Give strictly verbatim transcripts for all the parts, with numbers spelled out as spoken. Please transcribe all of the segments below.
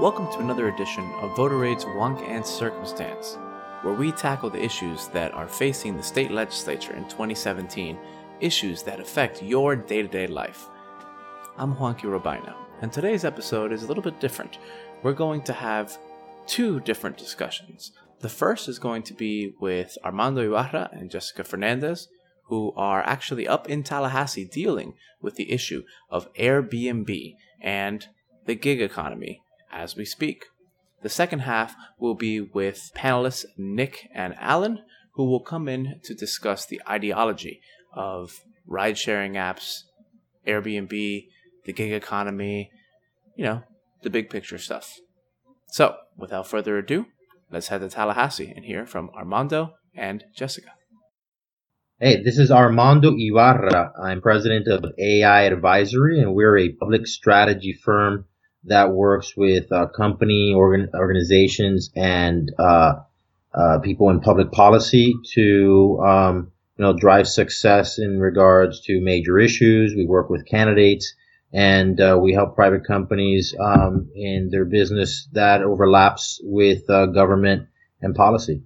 Welcome to another edition of Voter Raid's Wonk and Circumstance, where we tackle the issues that are facing the state legislature in twenty seventeen, issues that affect your day-to-day life. I'm Juanqui Robaina, and today's episode is a little bit different. We're going to have two different discussions. The first is going to be with Armando Ibarra and Jessica Fernandez, who are actually up in Tallahassee dealing with the issue of Airbnb and the gig economy as we speak. The second half will be with panelists Nick and Alan, who will come in to discuss the ideology of ride-sharing apps, Airbnb, the gig economy, you know, the big picture stuff. So, without further ado, let's head to Tallahassee and hear from Armando and Jessica. Hey, this is Armando Ibarra. I'm president of A I Advisory, and we're a public strategy firm that works with uh, company organ- organizations and uh, uh, people in public policy to um, you know drive success in regards to major issues. We work with candidates, and uh, we help private companies um, in their business that overlaps with uh, government and policy.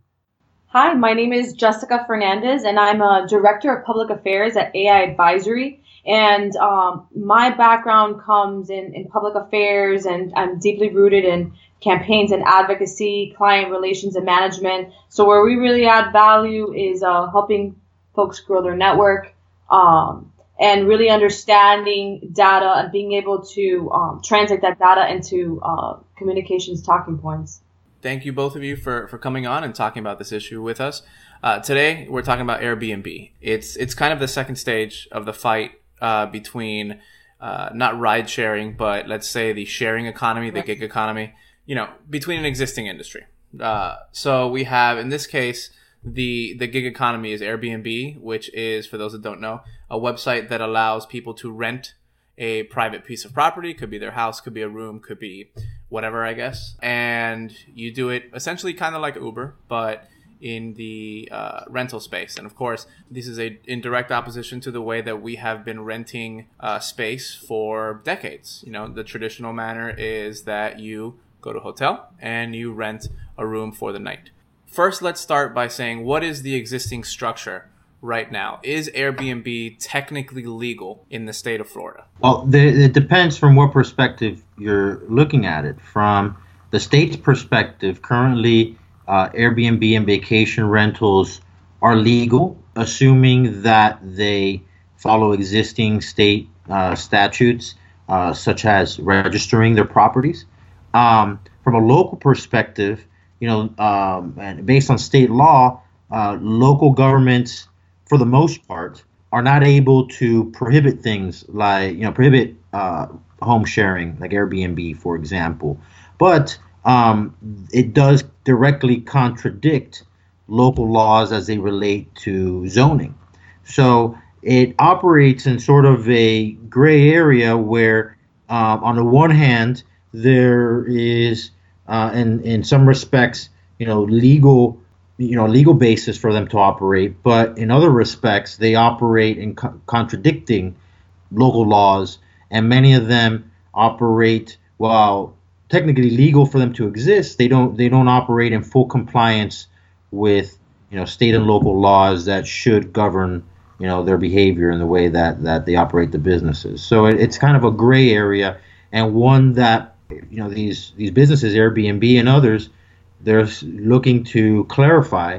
Hi, my name is Jessica Fernandez, and I'm a director of public affairs at A I Advisory. And um, my background comes in, in public affairs, and I'm deeply rooted in campaigns and advocacy, client relations and management. So where we really add value is uh, helping folks grow their network um, and really understanding data and being able to um, translate that data into uh, communications talking points. Thank you both of you for, for coming on and talking about this issue with us. Uh, today, we're talking about Airbnb. It's, it's kind of the second stage of the fight Uh, between uh, not ride sharing, but let's say the sharing economy, the gig economy, you know, between an existing industry. Uh, so we have, in this case, the, the gig economy is Airbnb, which is, for those that don't know, a website that allows people to rent a private piece of property. Could be their house, could be a room, could be whatever, I guess. And you do it essentially kind of like Uber, but in the uh, rental space. And of course, this is a, in direct opposition to the way that we have been renting uh, space for decades. You know, the traditional manner is that you go to a hotel and you rent a room for the night. First, let's start by saying, what is the existing structure right now? Is Airbnb technically legal in the state of Florida? Well, the, it depends from what perspective you're looking at it. From the state's perspective, currently, Uh, Airbnb and vacation rentals are legal, assuming that they follow existing state uh, statutes, uh, such as registering their properties. Um, from a local perspective, you know, um, and based on state law, uh, local governments, for the most part, are not able to prohibit things like, you know, prohibit uh, home sharing, like Airbnb, for example. But Um, it does directly contradict local laws as they relate to zoning. So it operates in sort of a gray area where, uh, on the one hand, there is, uh, in, in some respects, you know, legal, you know, legal basis for them to operate, but in other respects, they operate in co- contradicting local laws, and many of them operate while technically legal for them to exist, they don't they don't operate in full compliance with, you know, state and local laws that should govern, you know, their behavior and the way that, that they operate the businesses. So it, it's kind of a gray area, and one that, you know, these these businesses, Airbnb and others, they're looking to clarify,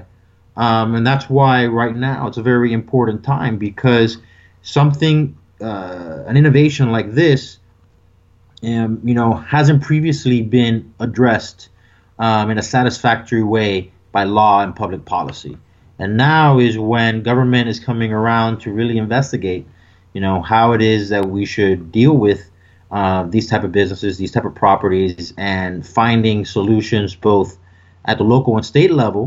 um, and that's why right now it's a very important time, because something uh, an innovation like this, Um, you know, hasn't previously been addressed um, in a satisfactory way by law and public policy. And now is when government is coming around to really investigate, you know, how it is that we should deal with uh, these type of businesses, these type of properties, and finding solutions both at the local and state level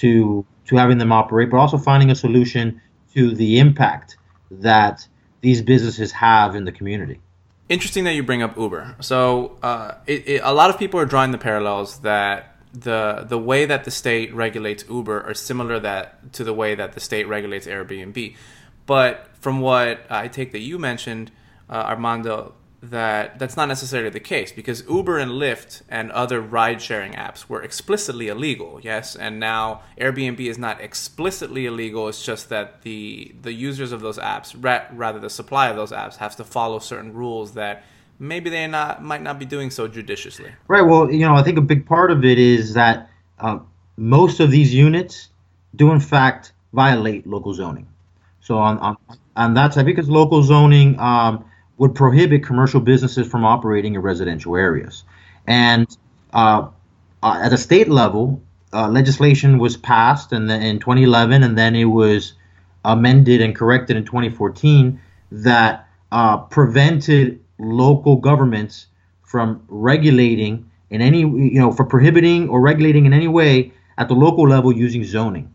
to to having them operate, but also finding a solution to the impact that these businesses have in the community. Interesting that you bring up Uber. So uh, it, it, a lot of people are drawing the parallels that the the way that the state regulates Uber are similar that to the way that the state regulates Airbnb. But from what I take that you mentioned, uh, Armando, that that's not necessarily the case, because Uber and Lyft and other ride-sharing apps were explicitly illegal, yes? And now Airbnb is not explicitly illegal. It's just that the the users of those apps, ra- rather the supply of those apps, have to follow certain rules that maybe they not might not be doing so judiciously. Right. Well, you know, I think a big part of it is that uh, most of these units do, in fact, violate local zoning. So on, on, on that side, because local zoning um, would prohibit commercial businesses from operating in residential areas. And uh, uh, at a state level, uh, legislation was passed in, the, in twenty eleven, and then it was amended and corrected in twenty fourteen that uh, prevented local governments from regulating in any, you know, for prohibiting or regulating in any way at the local level using zoning.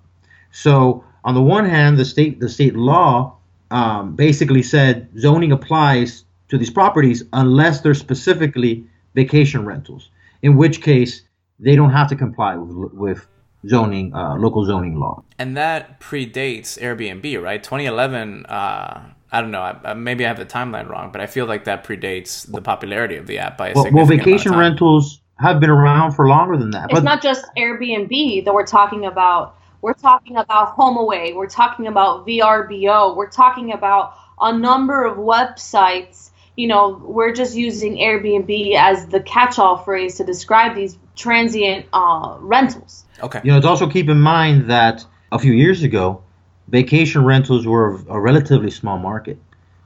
So on the one hand, the state the state law um, basically said zoning applies to these properties unless they're specifically vacation rentals, in which case they don't have to comply with, with zoning, uh, local zoning law. And that predates Airbnb, right? twenty eleven, uh, I don't know, I, maybe I have the timeline wrong, but I feel like that predates the popularity of the app by a well, significant well, vacation amount of time. Rentals have been around for longer than that. It's but, not just Airbnb that we're talking about. We're talking about HomeAway. We're talking about V R B O. We're talking about a number of websites. You know, we're just using Airbnb as the catch-all phrase to describe these transient uh, rentals. Okay. You know, it's also keep in mind that a few years ago, vacation rentals were a relatively small market,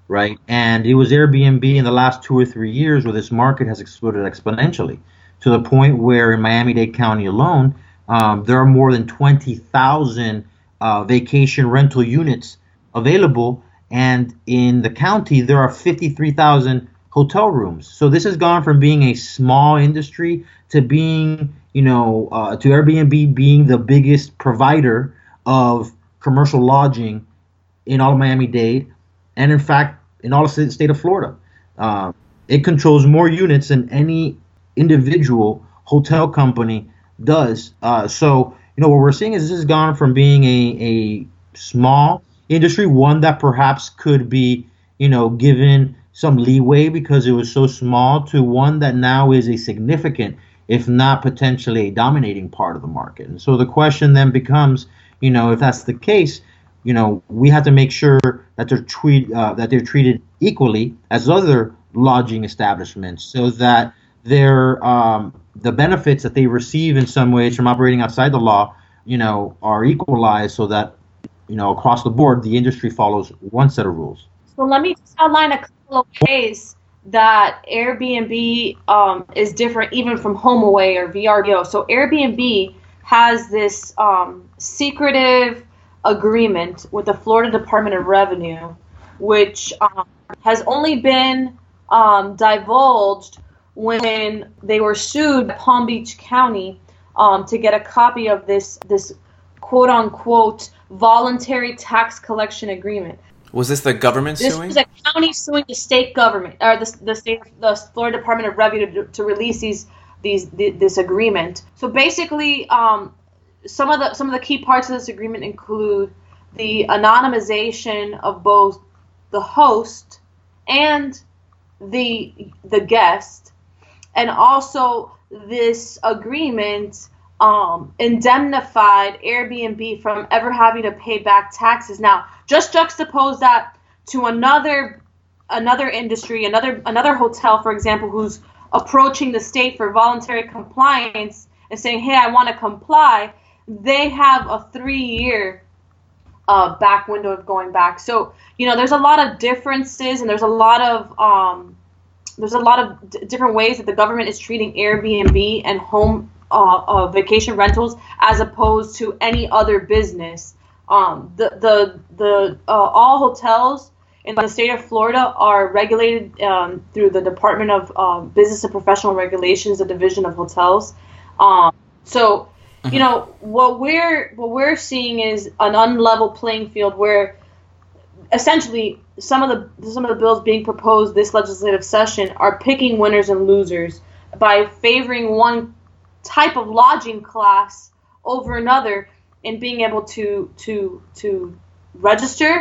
right? And it was Airbnb in the last two or three years where this market has exploded exponentially to the point where in Miami-Dade County alone, Um, there are more than twenty thousand uh, vacation rental units available, and in the county there are fifty-three thousand hotel rooms. So this has gone from being a small industry to being, you know, uh, to Airbnb being the biggest provider of commercial lodging in all of Miami-Dade, and in fact in all of the state of Florida. Uh, it controls more units than any individual hotel company does. Uh, so, you know, what we're seeing is this has gone from being a, a small industry, one that perhaps could be, you know, given some leeway because it was so small, to one that now is a significant, if not potentially a dominating part of the market. And so the question then becomes, you know, if that's the case, you know, we have to make sure that they're, treat, uh, that they're treated equally as other lodging establishments so that their um, the benefits that they receive in some ways from operating outside the law, you know, are equalized so that, you know, across the board, the industry follows one set of rules. So let me just outline a couple of ways that Airbnb um, is different even from HomeAway or V R B O. So Airbnb has this um, secretive agreement with the Florida Department of Revenue, which um, has only been um, divulged when they were sued by Palm Beach County um, to get a copy of this this quote-unquote voluntary tax collection agreement. Was this the government this suing? This was a county suing the state government, or the the state, the Florida Department of Revenue to, to release these these th- this agreement. So basically, um, some of the some of the key parts of this agreement include the anonymization of both the host and the the guest. And also, this agreement um, indemnified Airbnb from ever having to pay back taxes. Now, just juxtapose that to another another industry, another another hotel, for example, who's approaching the state for voluntary compliance and saying, hey, I want to comply. They have a three-year uh, back window of going back. So, you know, there's a lot of differences and there's a lot of... Um, There's a lot of d- different ways that the government is treating Airbnb and home uh, uh, vacation rentals as opposed to any other business. Um, the the the uh, all hotels in the state of Florida are regulated um, through the Department of um, Business and Professional Regulations, the Division of Hotels. Um, so, mm-hmm. you know what we're what we're seeing is an unlevel playing field where essentially, some of the some of the bills being proposed this legislative session are picking winners and losers by favoring one type of lodging class over another, and being able to to to register,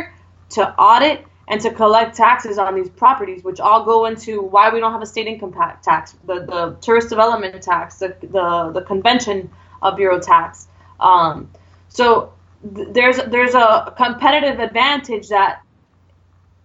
to audit, and to collect taxes on these properties, which all go into why we don't have a state income tax, the, the tourist development tax, the, the, the convention uh, bureau tax. Um, so th there's, there's a competitive advantage that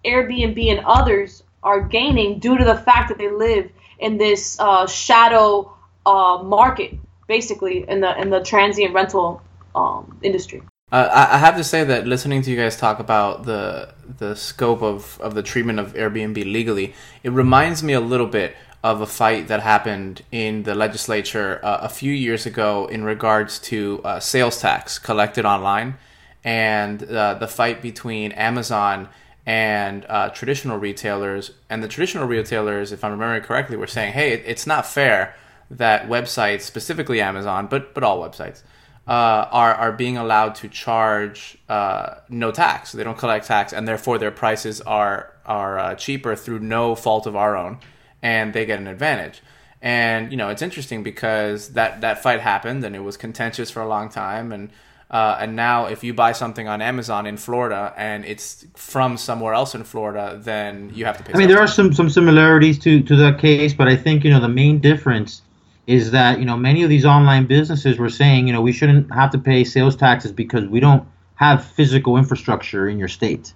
Airbnb and others are gaining due to the fact that they live in this uh, shadow uh, market, basically, in the in the transient rental um, industry. Uh, I have to say that listening to you guys talk about the the scope of, of the treatment of Airbnb legally, it reminds me a little bit of a fight that happened in the legislature uh, a few years ago in regards to uh, sales tax collected online, and uh, the fight between Amazon and uh, traditional retailers. And the traditional retailers, if I'm remembering correctly, were saying, hey, it's not fair that websites, specifically Amazon, but but all websites, uh, are, are being allowed to charge uh, no tax. They don't collect tax, and therefore their prices are, are uh, cheaper through no fault of our own, and they get an advantage. And, you know, it's interesting because that, that fight happened, and it was contentious for a long time, and Uh, and now if you buy something on Amazon in Florida and it's from somewhere else in Florida, then you have to pay. I mean, there are some, some similarities to, to that case, but I think, you know, the main difference is that, you know, many of these online businesses were saying, you know, we shouldn't have to pay sales taxes because we don't have physical infrastructure in your state.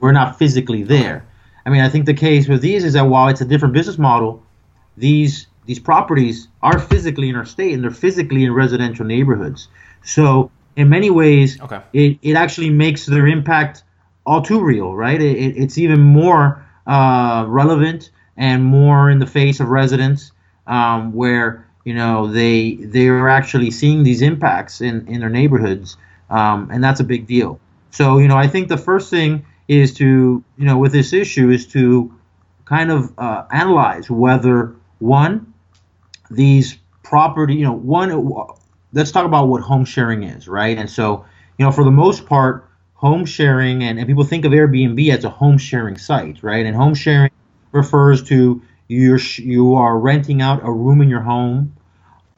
We're not physically there. I mean, I think the case with these is that while it's a different business model, these these properties are physically in our state, and they're physically in residential neighborhoods. So in many ways, okay, it, it actually makes their impact all too real, right? It, it, it's even more uh, relevant and more in the face of residents, um, where, you know, they they are actually seeing these impacts in, in their neighborhoods, um, and that's a big deal. So, you know, I think the first thing is to, you know, with this issue is to kind of uh, analyze whether, one, these property, you know, one – let's talk about what home sharing is, right? And so, you know, for the most part, home sharing, and, and people think of Airbnb as a home sharing site, right? And home sharing refers to you're, you are renting out a room in your home,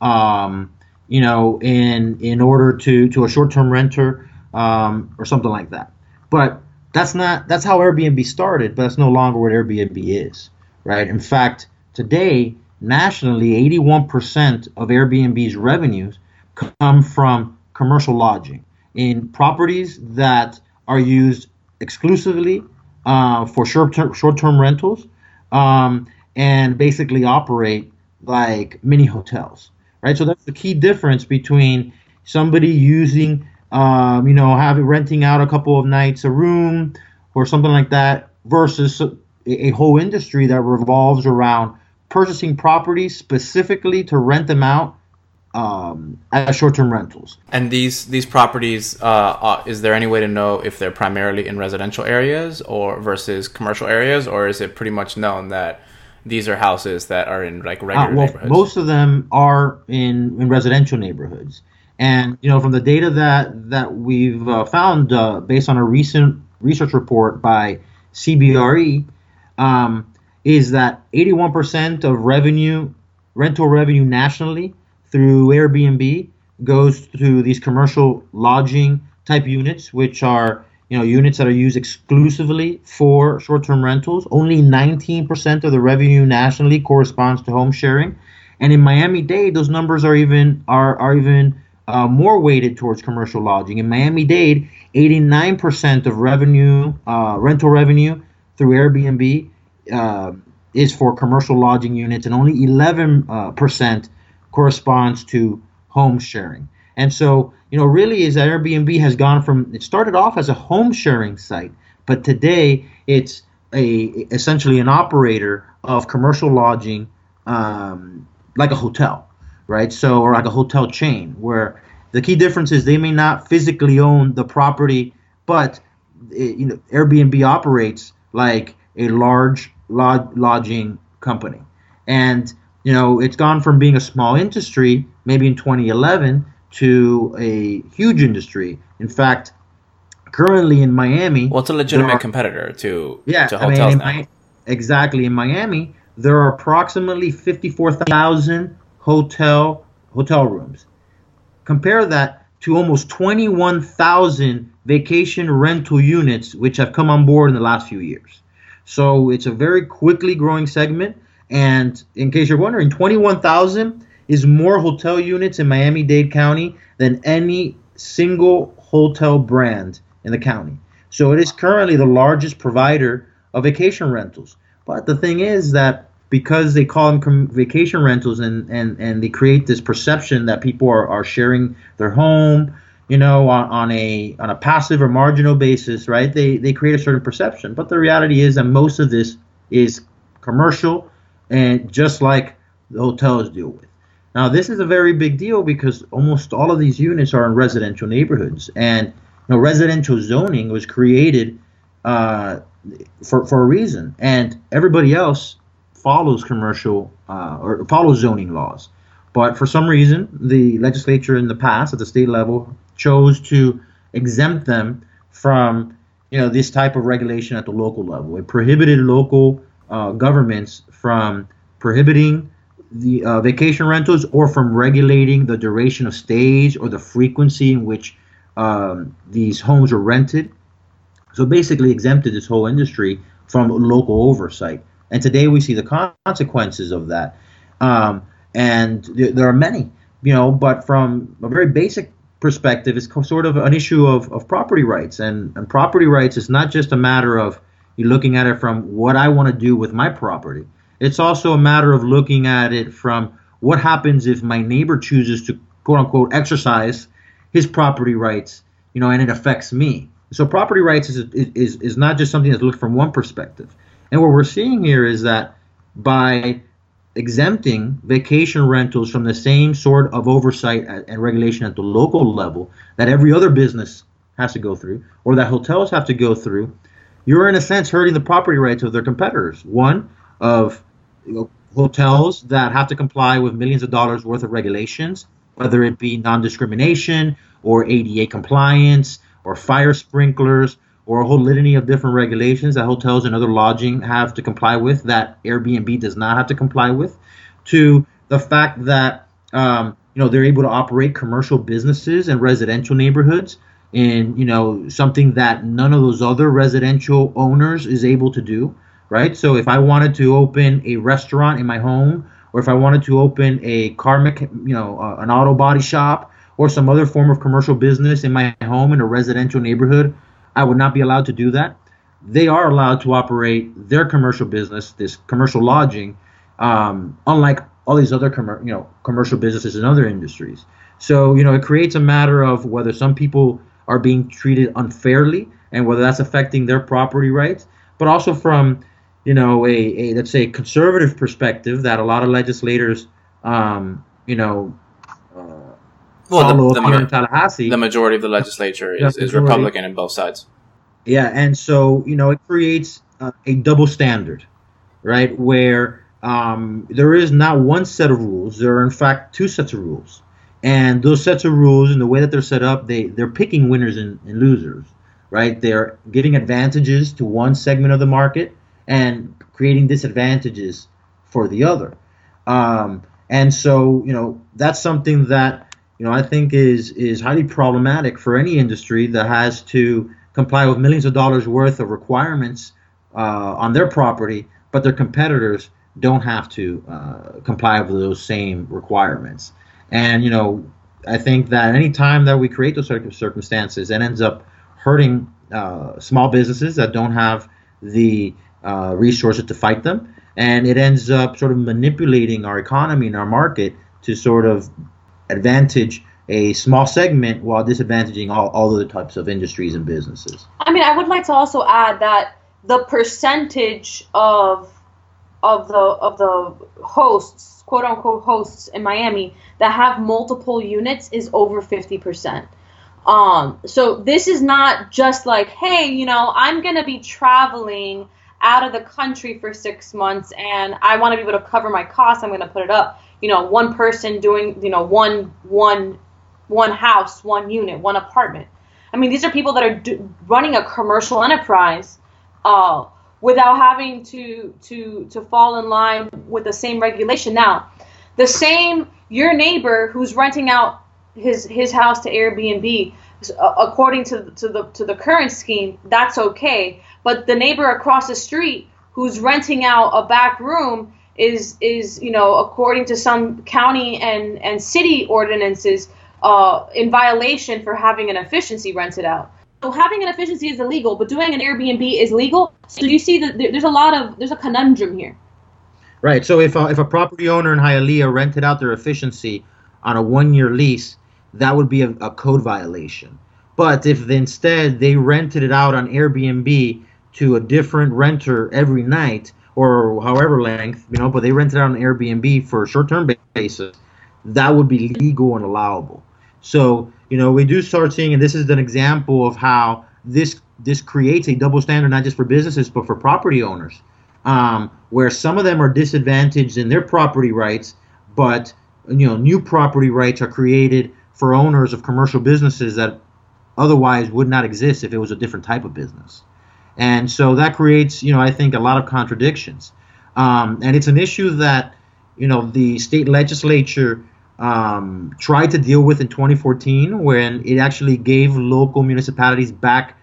um, you know, in in order to, to a short-term renter, um, or something like that. But that's not, that's how Airbnb started, but that's no longer what Airbnb is, right? In fact, today, nationally, eighty-one percent of Airbnb's revenues come from commercial lodging in properties that are used exclusively uh, for short-term short-term rentals, um, and basically operate like mini hotels, right? So that's the key difference between somebody using, um, you know, having renting out a couple of nights a room or something like that, versus a, a whole industry that revolves around purchasing properties specifically to rent them out Um, as short-term rentals. And these these properties, uh, uh, is there any way to know if they're primarily in residential areas or versus commercial areas, or is it pretty much known that these are houses that are in like regular uh, well, neighborhoods? Most of them are in, in residential neighborhoods, and you know from the data that that we've uh, found uh, based on a recent research report by C B R E, um, is that eighty-one percent of revenue rental revenue nationally through Airbnb goes to these commercial lodging type units, which are, you know, units that are used exclusively for short-term rentals. Only nineteen percent of the revenue nationally corresponds to home sharing, and in Miami-Dade, those numbers are even are are even uh, more weighted towards commercial lodging. In Miami-Dade, eighty-nine percent of revenue uh, rental revenue through Airbnb uh, is for commercial lodging units, and only eleven percent. Corresponds to home sharing. And so, you know, really is that Airbnb has gone from, it started off as a home sharing site, but today it's a essentially an operator of commercial lodging, um, like a hotel, right? So, or like a hotel chain, where the key difference is they may not physically own the property, but it, you know, Airbnb operates like a large lod- lodging company. And you know, it's gone from being a small industry, maybe in twenty eleven, to a huge industry. In fact, currently in Miami, well, it's a legitimate are, competitor to, yeah, to hotels I mean, now. Miami, exactly. In Miami, there are approximately fifty-four thousand hotel hotel rooms. Compare that to almost twenty-one thousand vacation rental units, which have come on board in the last few years. So it's a very quickly growing segment. And in case you're wondering, twenty-one thousand is more hotel units in Miami-Dade County than any single hotel brand in the county. So it is currently the largest provider of vacation rentals. But the thing is that because they call them vacation rentals and, and, and they create this perception that people are, are sharing their home, you know, on, on a on a passive or marginal basis, right? They they create a certain perception. But the reality is that most of this is commercial and just like the hotels deal with. Now, this is a very big deal because almost all of these units are in residential neighborhoods. And, you know, residential zoning was created uh, for, for a reason. And everybody else follows commercial uh, or follows zoning laws. But for some reason, the legislature in the past at the state level chose to exempt them from, you know, this type of regulation at the local level. It prohibited local uh, governments from prohibiting the uh, vacation rentals or from regulating the duration of stays or the frequency in which um, these homes are rented. So basically exempted this whole industry from local oversight. And today we see the consequences of that. Um, and th- there are many, you know, but from a very basic perspective, it's co- sort of an issue of, of property rights. And, and property rights is not just a matter of you looking at it from what I want to do with my property. It's also a matter of looking at it from what happens if my neighbor chooses to, quote unquote, exercise his property rights, you know, and it affects me. So property rights is is is not just something that's looked from one perspective. And what we're seeing here is that by exempting vacation rentals from the same sort of oversight and regulation at the local level that every other business has to go through or that hotels have to go through, you're in a sense hurting the property rights of their competitors. One, of hotels that have to comply with millions of dollars worth of regulations, whether it be non-discrimination or A D A compliance or fire sprinklers or a whole litany of different regulations that hotels and other lodging have to comply with that Airbnb does not have to comply with, to the fact that um, you know, they're able to operate commercial businesses in residential neighborhoods in, you know, something that none of those other residential owners is able to do. Right. So if I wanted to open a restaurant in my home, or if I wanted to open a car, mecha- you know, uh, an auto body shop or some other form of commercial business in my home in a residential neighborhood, I would not be allowed to do that. They are allowed to operate their commercial business, this commercial lodging, um, unlike all these other com- you know, commercial businesses in other industries. So, you know, it creates a matter of whether some people are being treated unfairly and whether that's affecting their property rights, but also from you know, a, a let's say conservative perspective that a lot of legislators, um, you know, uh, well, follow the, the up here in Tallahassee. The majority of the legislature is, the is Republican in both sides. Yeah, and so, you know, it creates a, a double standard, right, where um, there is not one set of rules. There are, in fact, two sets of rules. And those sets of rules and the way that they're set up, they, they're picking winners and, and losers, right? They're giving advantages to one segment of the market and creating disadvantages for the other. Um, and so, you know, that's something that, you know, I think is is highly problematic for any industry that has to comply with millions of dollars worth of requirements uh, on their property, but their competitors don't have to uh, comply with those same requirements. And, you know, I think that any time that we create those circumstances, it ends up hurting uh, small businesses that don't have the Uh, resources to fight them, and it ends up sort of manipulating our economy and our market to sort of advantage a small segment while disadvantaging all, all other types of industries and businesses. I mean, I would like to also add that the percentage of of the of the hosts, quote unquote hosts in Miami that have multiple units is over fifty percent. Um, so this is not just like, hey, you know, I'm gonna be traveling out of the country for six months and I want to be able to cover my costs, I'm going to put it up. You know, one person doing, you know, one, one, one house, one unit, one apartment. I mean, these are people that are do- running a commercial enterprise uh, without having to, to, to fall in line with the same regulation. Now, the same, your neighbor who's renting out his his house to Airbnb, according to to the to the current scheme, that's okay. But the neighbor across the street who's renting out a back room is is you know, according to some county and and city ordinances, uh, in violation for having an efficiency rented out. So having an efficiency is illegal, but doing an Airbnb is legal. So you see that there's a lot of there's a conundrum here. Right. So if a, if a property owner in Hialeah rented out their efficiency on a one-year lease, that would be a, a code violation. But if instead they rented it out on Airbnb to a different renter every night or however length, you know, but they rented out on Airbnb for a short-term basis, that would be legal and allowable. So, you know, we do start seeing, and this is an example of how this this creates a double standard, not just for businesses, but for property owners, um, where some of them are disadvantaged in their property rights, but, you know, new property rights are created for owners of commercial businesses that otherwise would not exist if it was a different type of business. And so that creates, you know, I think a lot of contradictions. Um, and it's an issue that, you know, the state legislature um, tried to deal with in twenty fourteen, when it actually gave local municipalities back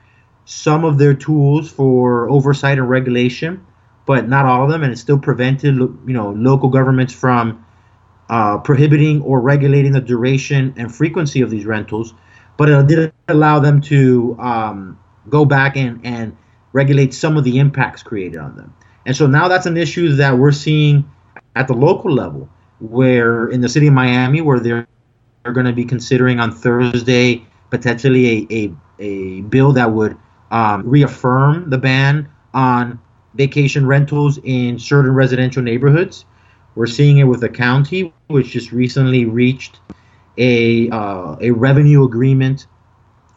some of their tools for oversight and regulation, but not all of them. And it still prevented, you know, local governments from uh, prohibiting or regulating the duration and frequency of these rentals, but it did allow them to um, go back and, and regulate some of the impacts created on them. And so now that's an issue that we're seeing at the local level, where in the city of Miami, where they're, they're going to be considering on Thursday potentially a a, a bill that would um, reaffirm the ban on vacation rentals in certain residential neighborhoods. We're seeing it with the county, which just recently reached a uh, a revenue agreement,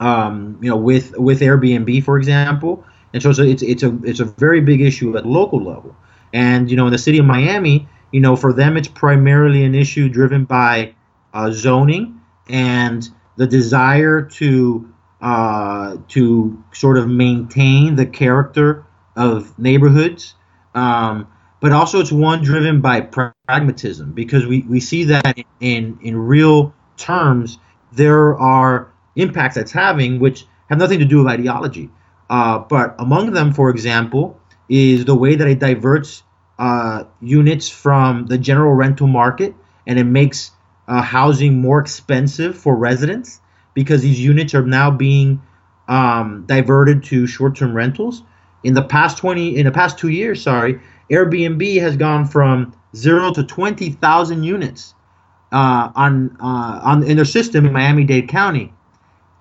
um, you know, with with Airbnb, for example. And so, so it's it's a it's a very big issue at local level. And, you know, in the city of Miami, you know, for them, it's primarily an issue driven by uh, zoning and the desire to uh, to sort of maintain the character of neighborhoods. Um, but also it's one driven by pragmatism, because we, we see that in, in real terms, there are impacts that's having which have nothing to do with ideology. Uh, but among them, for example, is the way that it diverts uh, units from the general rental market, and it makes uh, housing more expensive for residents, because these units are now being um, diverted to short-term rentals. In the past twenty, in the past two years, sorry, Airbnb has gone from zero to twenty thousand units uh, on uh, on in their system in Miami-Dade County.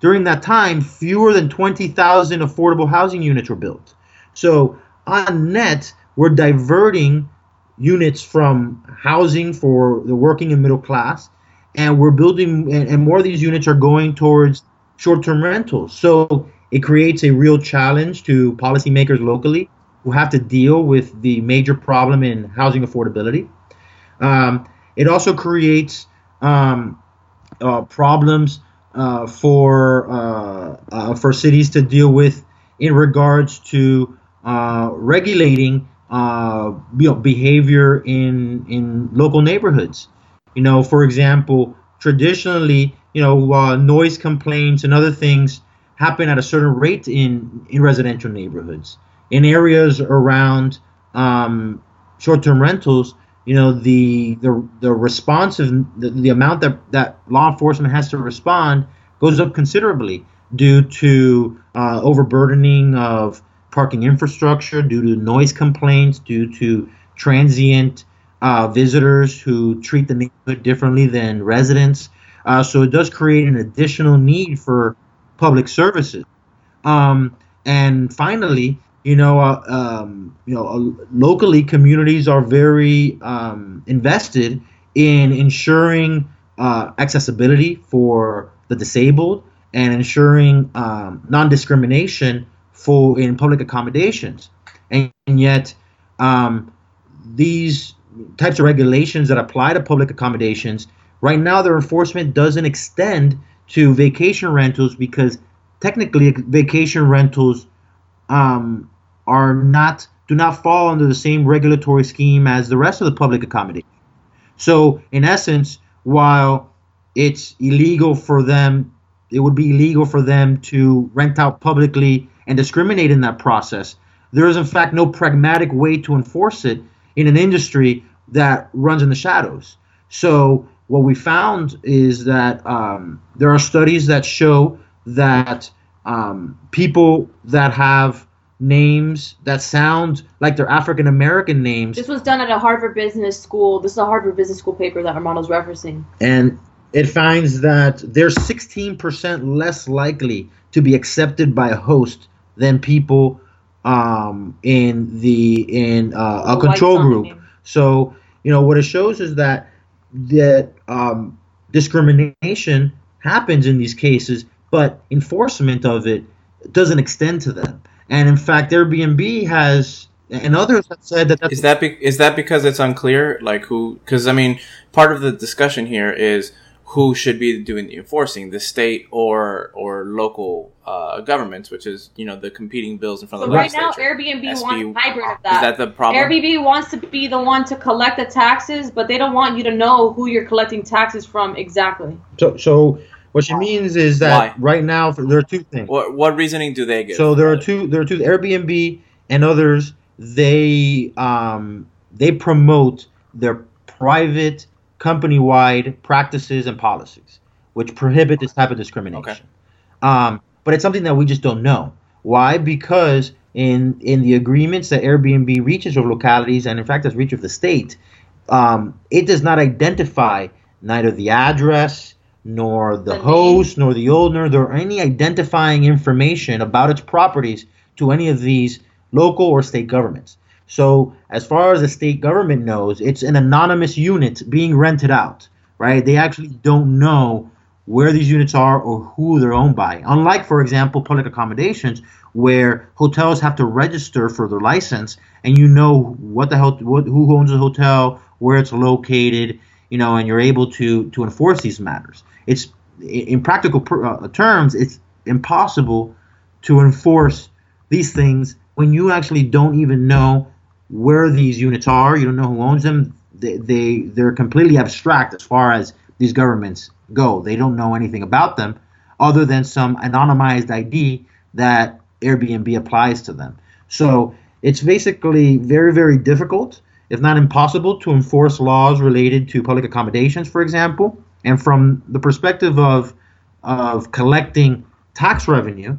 During that time, fewer than twenty thousand affordable housing units were built. So on net, we're diverting units from housing for the working and middle class, and we're building, and, and more of these units are going towards short-term rentals. So it creates a real challenge to policymakers locally who have to deal with the major problem in housing affordability. Um, it also creates um, uh, problems uh, for uh, uh, for cities to deal with in regards to Uh, regulating uh, you know, behavior in in local neighborhoods. You know, for example, traditionally, you know, uh, noise complaints and other things happen at a certain rate in, in residential neighborhoods. In areas around um, short-term rentals, you know, the the the responsive the, the amount that, that law enforcement has to respond goes up considerably due to uh, overburdening of parking infrastructure, due to noise complaints, due to transient uh, visitors who treat the neighborhood differently than residents. Uh, so it does create an additional need for public services. Um, and finally, you know, uh, um, you know, uh, locally communities are very um, invested in ensuring uh, accessibility for the disabled and ensuring um, non-discrimination for in public accommodations, and, and yet um, these types of regulations that apply to public accommodations right now, their enforcement doesn't extend to vacation rentals, because technically vacation rentals um, are not do not fall under the same regulatory scheme as the rest of the public accommodation. So in essence, while it's illegal for them, it would be illegal for them to rent out publicly and discriminate in that process. There is, in fact, no pragmatic way to enforce it in an industry that runs in the shadows. So what we found is that um, there are studies that show that um, people that have names that sound like they're African American names. This was done at a Harvard Business School. This is a Harvard Business School paper that Armando's referencing. And it finds that they're sixteen percent less likely to be accepted by a host than people um, in the in uh, a control group. So, you know, what it shows is that that um, discrimination happens in these cases, but enforcement of it doesn't extend to them. And in fact, Airbnb has, and others have said that. That's is that be- is that because it's unclear, like who? Because I mean, part of the discussion here is who should be doing the enforcing, the state or or local uh, governments, which is, you know, the competing bills in front so of the right legislature. Right now, Airbnb S B wants a hybrid of that. Is that the problem? Airbnb wants to be the one to collect the taxes, but they don't want you to know who you're collecting taxes from exactly. So, so what she means is that Why? right now there are two things. What, what reasoning do they give? So there are two. There are two. Airbnb and others, they um, they promote their private, company-wide practices and policies, which prohibit this type of discrimination. Okay. Um, but it's something that we just don't know. Why? Because in in the agreements that Airbnb reaches with localities, and in fact, that's reached with the state, um, it does not identify neither the address nor the, the host name. nor the owner nor any identifying information about its properties to any of these local or state governments. So as far as the state government knows, it's an anonymous unit being rented out, right? They actually don't know where these units are or who they're owned by. Unlike, for example, public accommodations, where hotels have to register for their license, and you know what the hell, what, who owns the hotel, where it's located, you know, and you're able to to enforce these matters. It's in practical per, uh, terms, it's impossible to enforce these things when you actually don't even know where these units are. You don't know who owns them. They, they, they're completely abstract as far as these governments go. They don't know anything about them other than some anonymized I D that Airbnb applies to them. So it's basically very, very difficult, if not impossible, to enforce laws related to public accommodations, for example. And from the perspective of of collecting tax revenue,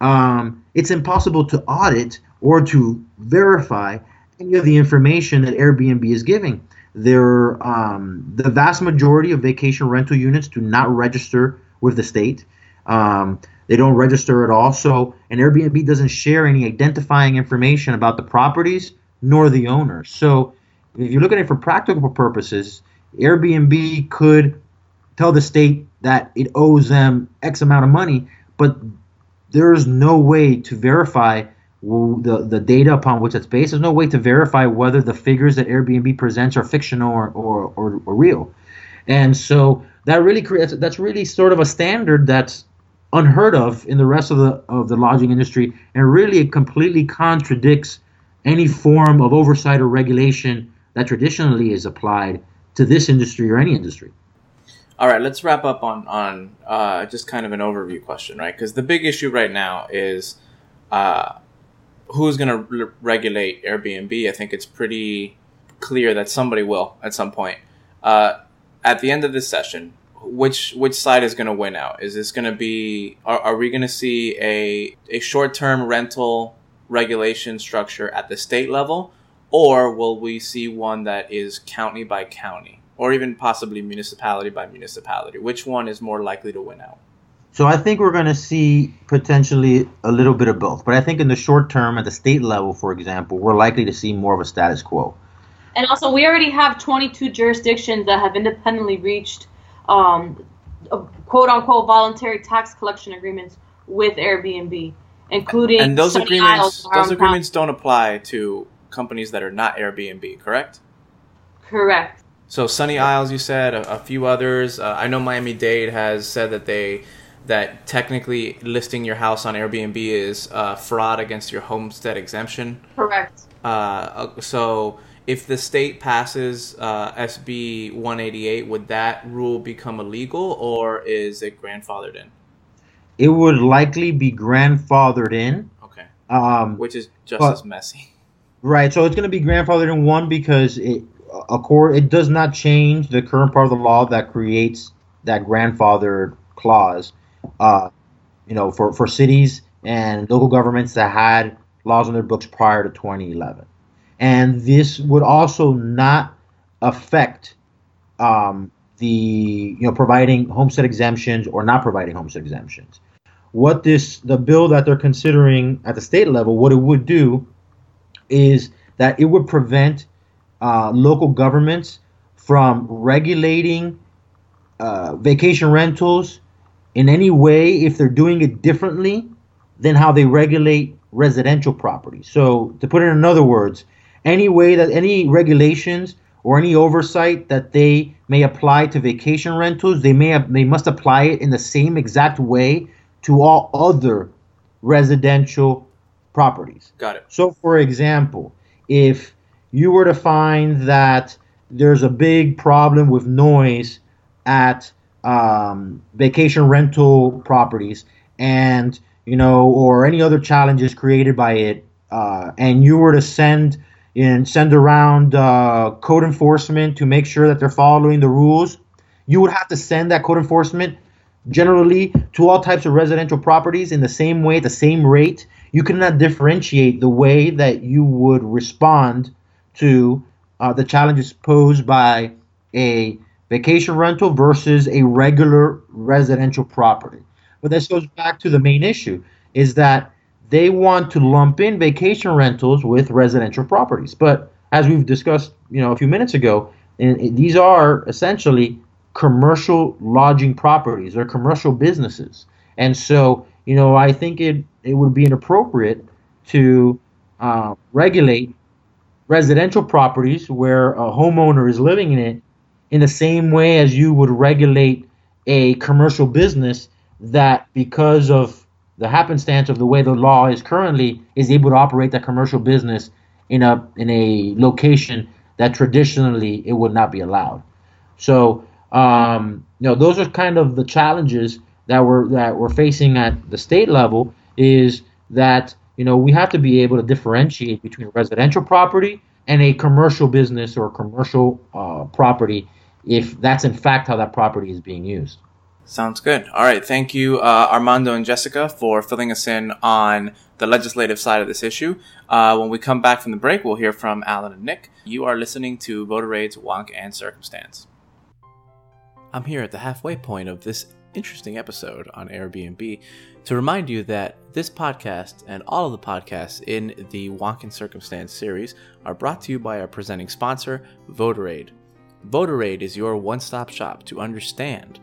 um, it's impossible to audit or to verify any of the information that Airbnb is giving. There, um, the vast majority of vacation rental units do not register with the state. Um, they don't register at all. So, and Airbnb doesn't share any identifying information about the properties nor the owners. So, if you look at it for practical purposes, Airbnb could tell the state that it owes them X amount of money, but there is no way to verify the the data upon which it's based. There's no way to verify whether the figures that Airbnb presents are fictional or or, or, or real. And so that really creates, that's really sort of a standard that's unheard of in the rest of the of the lodging industry, and really it completely contradicts any form of oversight or regulation that traditionally is applied to this industry or any industry. All right, let's wrap up on on uh, just kind of an overview question, right? Because the big issue right now is uh, who's going to re- regulate Airbnb. I think it's pretty clear that somebody will at some point. Uh, at the end of this session, which which side is going to win out? Is this going to be? Are, are we going to see a a short-term rental regulation structure at the state level, or will we see one that is county by county, or even possibly municipality by municipality? Which one is more likely to win out? So I think we're going to see potentially a little bit of both. But I think in the short term, at the state level, for example, we're likely to see more of a status quo. And also, we already have twenty-two jurisdictions that have independently reached um, quote-unquote voluntary tax collection agreements with Airbnb, including and, and those Sunny agreements, Isles, those agreements don't apply to companies that are not Airbnb, correct? Correct. So Sunny Isles, you said, a, a few others. Uh, I know Miami-Dade has said that they that technically listing your house on Airbnb is uh, fraud against your homestead exemption. Correct. Uh, so if the state passes uh, S B one eighty-eight, would that rule become illegal, or is it grandfathered in? It would likely be grandfathered in. Okay. Um, Which is just but, as messy. Right. So it's going to be grandfathered in, one, because it a court, it does not change the current part of the law that creates that grandfathered clause. Uh, you know, for, for cities and local governments that had laws on their books prior to twenty eleven. And this would also not affect um, the, you know, providing homestead exemptions or not providing homestead exemptions. What this, the bill that they're considering at the state level, what it would do is that it would prevent uh, local governments from regulating uh, vacation rentals in any way if they're doing it differently than how they regulate residential property. So to put it in other words, any way that any regulations or any oversight that they may apply to vacation rentals, they may have, they must apply it in the same exact way to all other residential properties. Got it. So, for example, if you were to find that there's a big problem with noise at um, vacation rental properties, and you know, or any other challenges created by it, uh, and you were to send And send around uh, code enforcement to make sure that they're following the rules, you would have to send that code enforcement generally to all types of residential properties in the same way, at the same rate. You cannot differentiate the way that you would respond to uh, the challenges posed by a vacation rental versus a regular residential property. But this goes back to the main issue, is that they want to lump in vacation rentals with residential properties. But as we've discussed, you know, a few minutes ago, and, and these are essentially commercial lodging properties. They're commercial businesses. And so, you know, I think it, it would be inappropriate to uh, regulate residential properties where a homeowner is living in it in the same way as you would regulate a commercial business that, because of the happenstance of the way the law is currently, is able to operate that commercial business in a in a location that traditionally it would not be allowed. So, um, you know, those are kind of the challenges that we're that we're facing at the state level. Is that, you know, we have to be able to differentiate between residential property and a commercial business or commercial uh, property, if that's in fact how that property is being used. Sounds good. All right. Thank you, uh, Armando and Jessica, for filling us in on the legislative side of this issue. Uh, when we come back from the break, we'll hear from Alan and Nick. You are listening to Voter Raid's Wonk and Circumstance. I'm here at the halfway point of this interesting episode on Airbnb to remind you that this podcast and all of the podcasts in the Wonk and Circumstance series are brought to you by our presenting sponsor, Voter Raid. Voter Raid is your one-stop shop to understand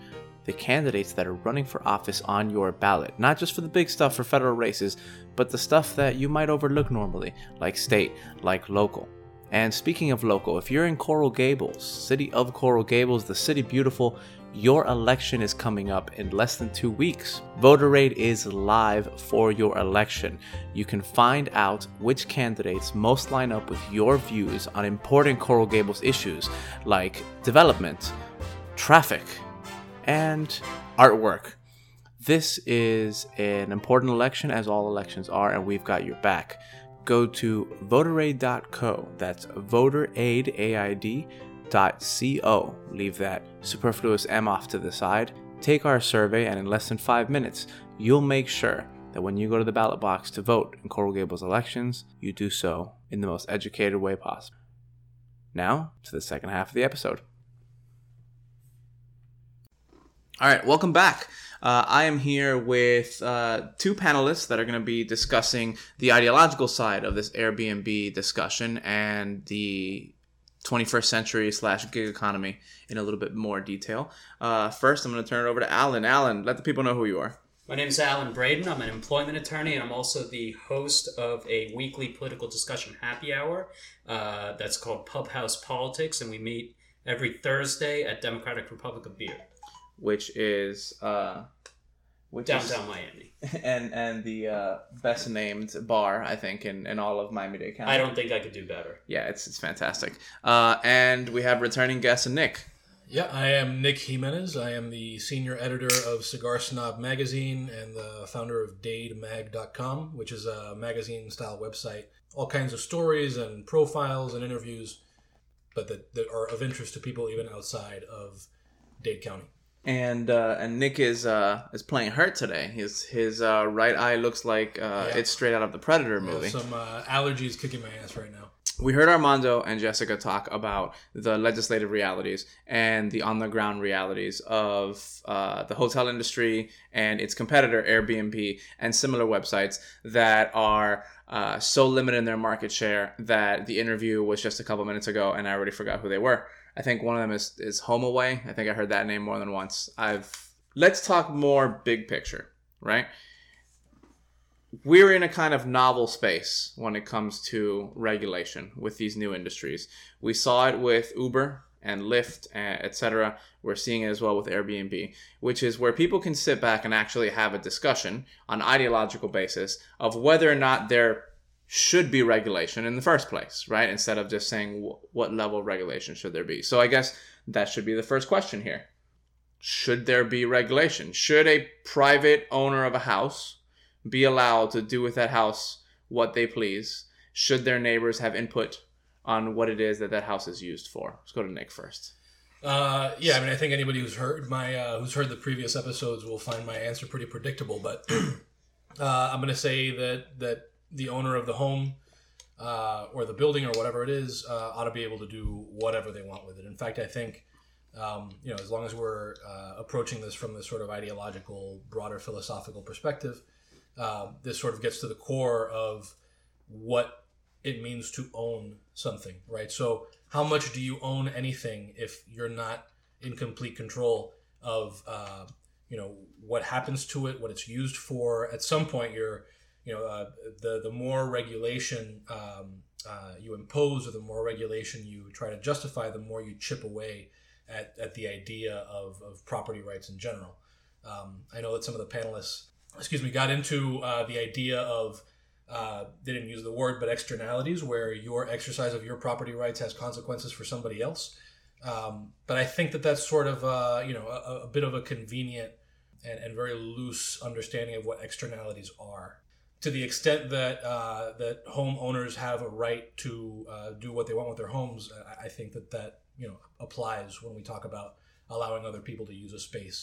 the candidates that are running for office on your ballot, not just for the big stuff for federal races, but the stuff that you might overlook normally, like state, like local. And speaking of local, if you're in Coral Gables, city of Coral Gables, the city beautiful, your election is coming up in less than two weeks. Voter Raid is live for your election. You can find out which candidates most line up with your views on important Coral Gables issues like development, traffic, and artwork. This is an important election, as all elections are, and we've got your back. Go to voter aid dot co. That's VoterAid, A I D, dot C O. Leave that superfluous M off to the side. Take our survey, and in less than five minutes, you'll make sure that when you go to the ballot box to vote in Coral Gables elections, you do so in the most educated way possible. Now, to the second half of the episode. All right, welcome back. Uh, I am here with uh, two panelists that are going to be discussing the ideological side of this Airbnb discussion and the twenty-first century slash gig economy in a little bit more detail. Uh, first, I'm going to turn it over to Alan. Alan, let the people know who you are. My name is Alan Braden. I'm an employment attorney, and I'm also the host of a weekly political discussion happy hour uh, that's called Pub House Politics, and we meet every Thursday at Democratic Republic of Beer, which is uh, which downtown is, Miami, and and the uh, best named bar I think in, in all of Miami-Dade County. I don't think I could do better. Yeah, it's it's fantastic. Uh, and we have returning guest Nick. Yeah, I am Nick Jimenez. I am the senior editor of Cigar Snob magazine and the founder of Dade Mag dot com, which is a magazine-style website. All kinds of stories and profiles and interviews, but that, that are of interest to people even outside of Dade County. And uh, and Nick is uh, is playing hurt today. His his uh, right eye looks like uh, yeah. it's straight out of the Predator movie. Some uh, allergies kicking my ass right now. We heard Armando and Jessica talk about the legislative realities and the on-the-ground realities of uh, the hotel industry and its competitor Airbnb and similar websites that are uh, so limited in their market share that the interview was just a couple minutes ago and I already forgot who they were. I think one of them is, is HomeAway. I think I heard that name more than once. I've Let's talk more big picture, right? We're in a kind of novel space when it comes to regulation with these new industries. We saw it with Uber and Lyft, et cetera. We're seeing it as well with Airbnb, which is where people can sit back and actually have a discussion on an ideological basis of whether or not they're should be regulation in the first place, right? Instead of just saying w- what level of regulation should there be. So I guess that should be the first question here. Should there be regulation? Should a private owner of a house be allowed to do with that house what they please? Should their neighbors have input on what it is that that house is used for? Let's go to Nick first. Uh, yeah, I mean, I think anybody who's heard my uh, who's heard the previous episodes will find my answer pretty predictable, but uh, I'm going to say that that the owner of the home uh, or the building or whatever it is uh, ought to be able to do whatever they want with it. In fact, I think, um, you know, as long as we're uh, approaching this from this sort of ideological, broader philosophical perspective, uh, this sort of gets to the core of what it means to own something, right? So how much do you own anything if you're not in complete control of, uh, you know, what happens to it, what it's used for? At some point, you're You know, uh, the the more regulation um, uh, you impose, or the more regulation you try to justify, the more you chip away at, at the idea of, of property rights in general. Um, I know that some of the panelists, excuse me, got into uh, the idea of uh, they didn't use the word, but externalities, where your exercise of your property rights has consequences for somebody else. Um, but I think that that's sort of uh, you know a, a bit of a convenient and, and very loose understanding of what externalities are. To the extent that uh, that homeowners have a right to uh, do what they want with their homes, I think that that you know applies when we talk about allowing other people to use a space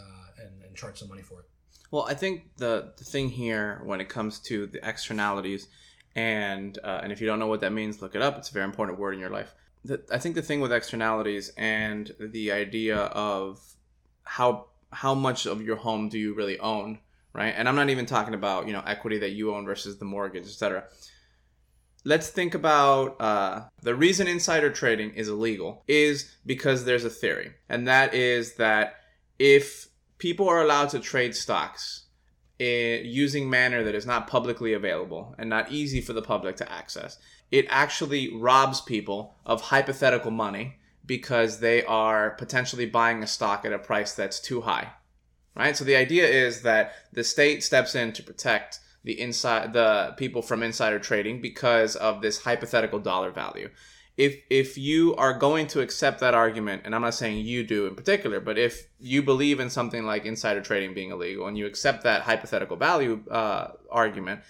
uh, and, and charge some money for it. Well, I think the, the thing here when it comes to the externalities, and uh, and if you don't know what that means, look it up. It's a very important word in your life. The, I think the thing with externalities and the idea of how how much of your home do you really own. Right. And I'm not even talking about, you know, equity that you own versus the mortgage, et cetera. Let's think about uh, the reason insider trading is illegal is because there's a theory. And that is that if people are allowed to trade stocks in, using manner that is not publicly available and not easy for the public to access, it actually robs people of hypothetical money because they are potentially buying a stock at a price that's too high. Right, so the idea is that the state steps in to protect the inside the people from insider trading because of this hypothetical dollar value. If if you are going to accept that argument, and I'm not saying you do in particular, but if you believe in something like insider trading being illegal and you accept that hypothetical value uh, argument,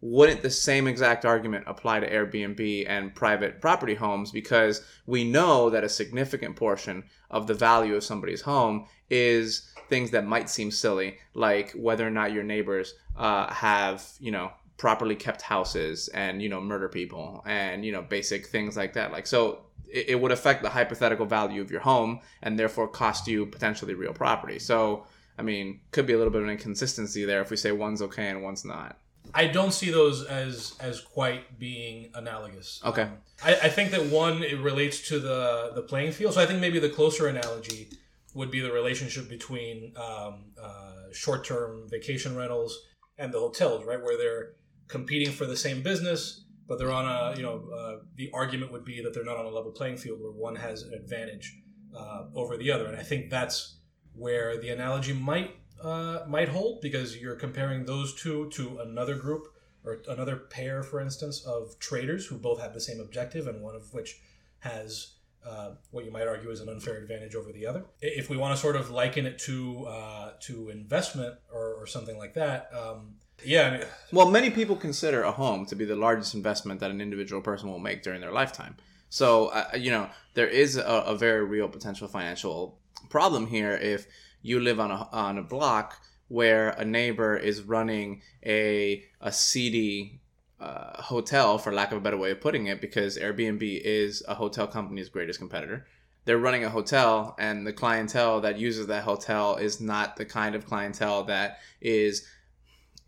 wouldn't the same exact argument apply to Airbnb and private property homes? Because we know that a significant portion of the value of somebody's home is things that might seem silly, like whether or not your neighbors uh, have, you know, properly kept houses and, you know, murder people and, you know, basic things like that. Like, so it, it would affect the hypothetical value of your home and therefore cost you potentially real property. So, I mean, could be a little bit of an inconsistency there if we say one's okay and one's not. I don't see those as as quite being analogous. Okay. Um, I, I think that one, it relates to the, the playing field. So I think maybe the closer analogy would be the relationship between um, uh, short-term vacation rentals and the hotels, right? Where they're competing for the same business, but they're on a, you know, uh, the argument would be that they're not on a level playing field where one has an advantage uh, over the other. And I think that's where the analogy might uh, might hold, because you're comparing those two to another group or another pair, for instance, of traders who both have the same objective, and one of which has uh, what you might argue is an unfair advantage over the other. If we want to sort of liken it to uh, to investment or, or something like that, um, yeah. I mean, well, many people consider a home to be the largest investment that an individual person will make during their lifetime. So, uh, you know, there is a, a very real potential financial problem here if you live on a on a block where a neighbor is running a a seedy uh, hotel, for lack of a better way of putting it, because Airbnb is a hotel company's greatest competitor. They're running a hotel, and the clientele that uses that hotel is not the kind of clientele that is,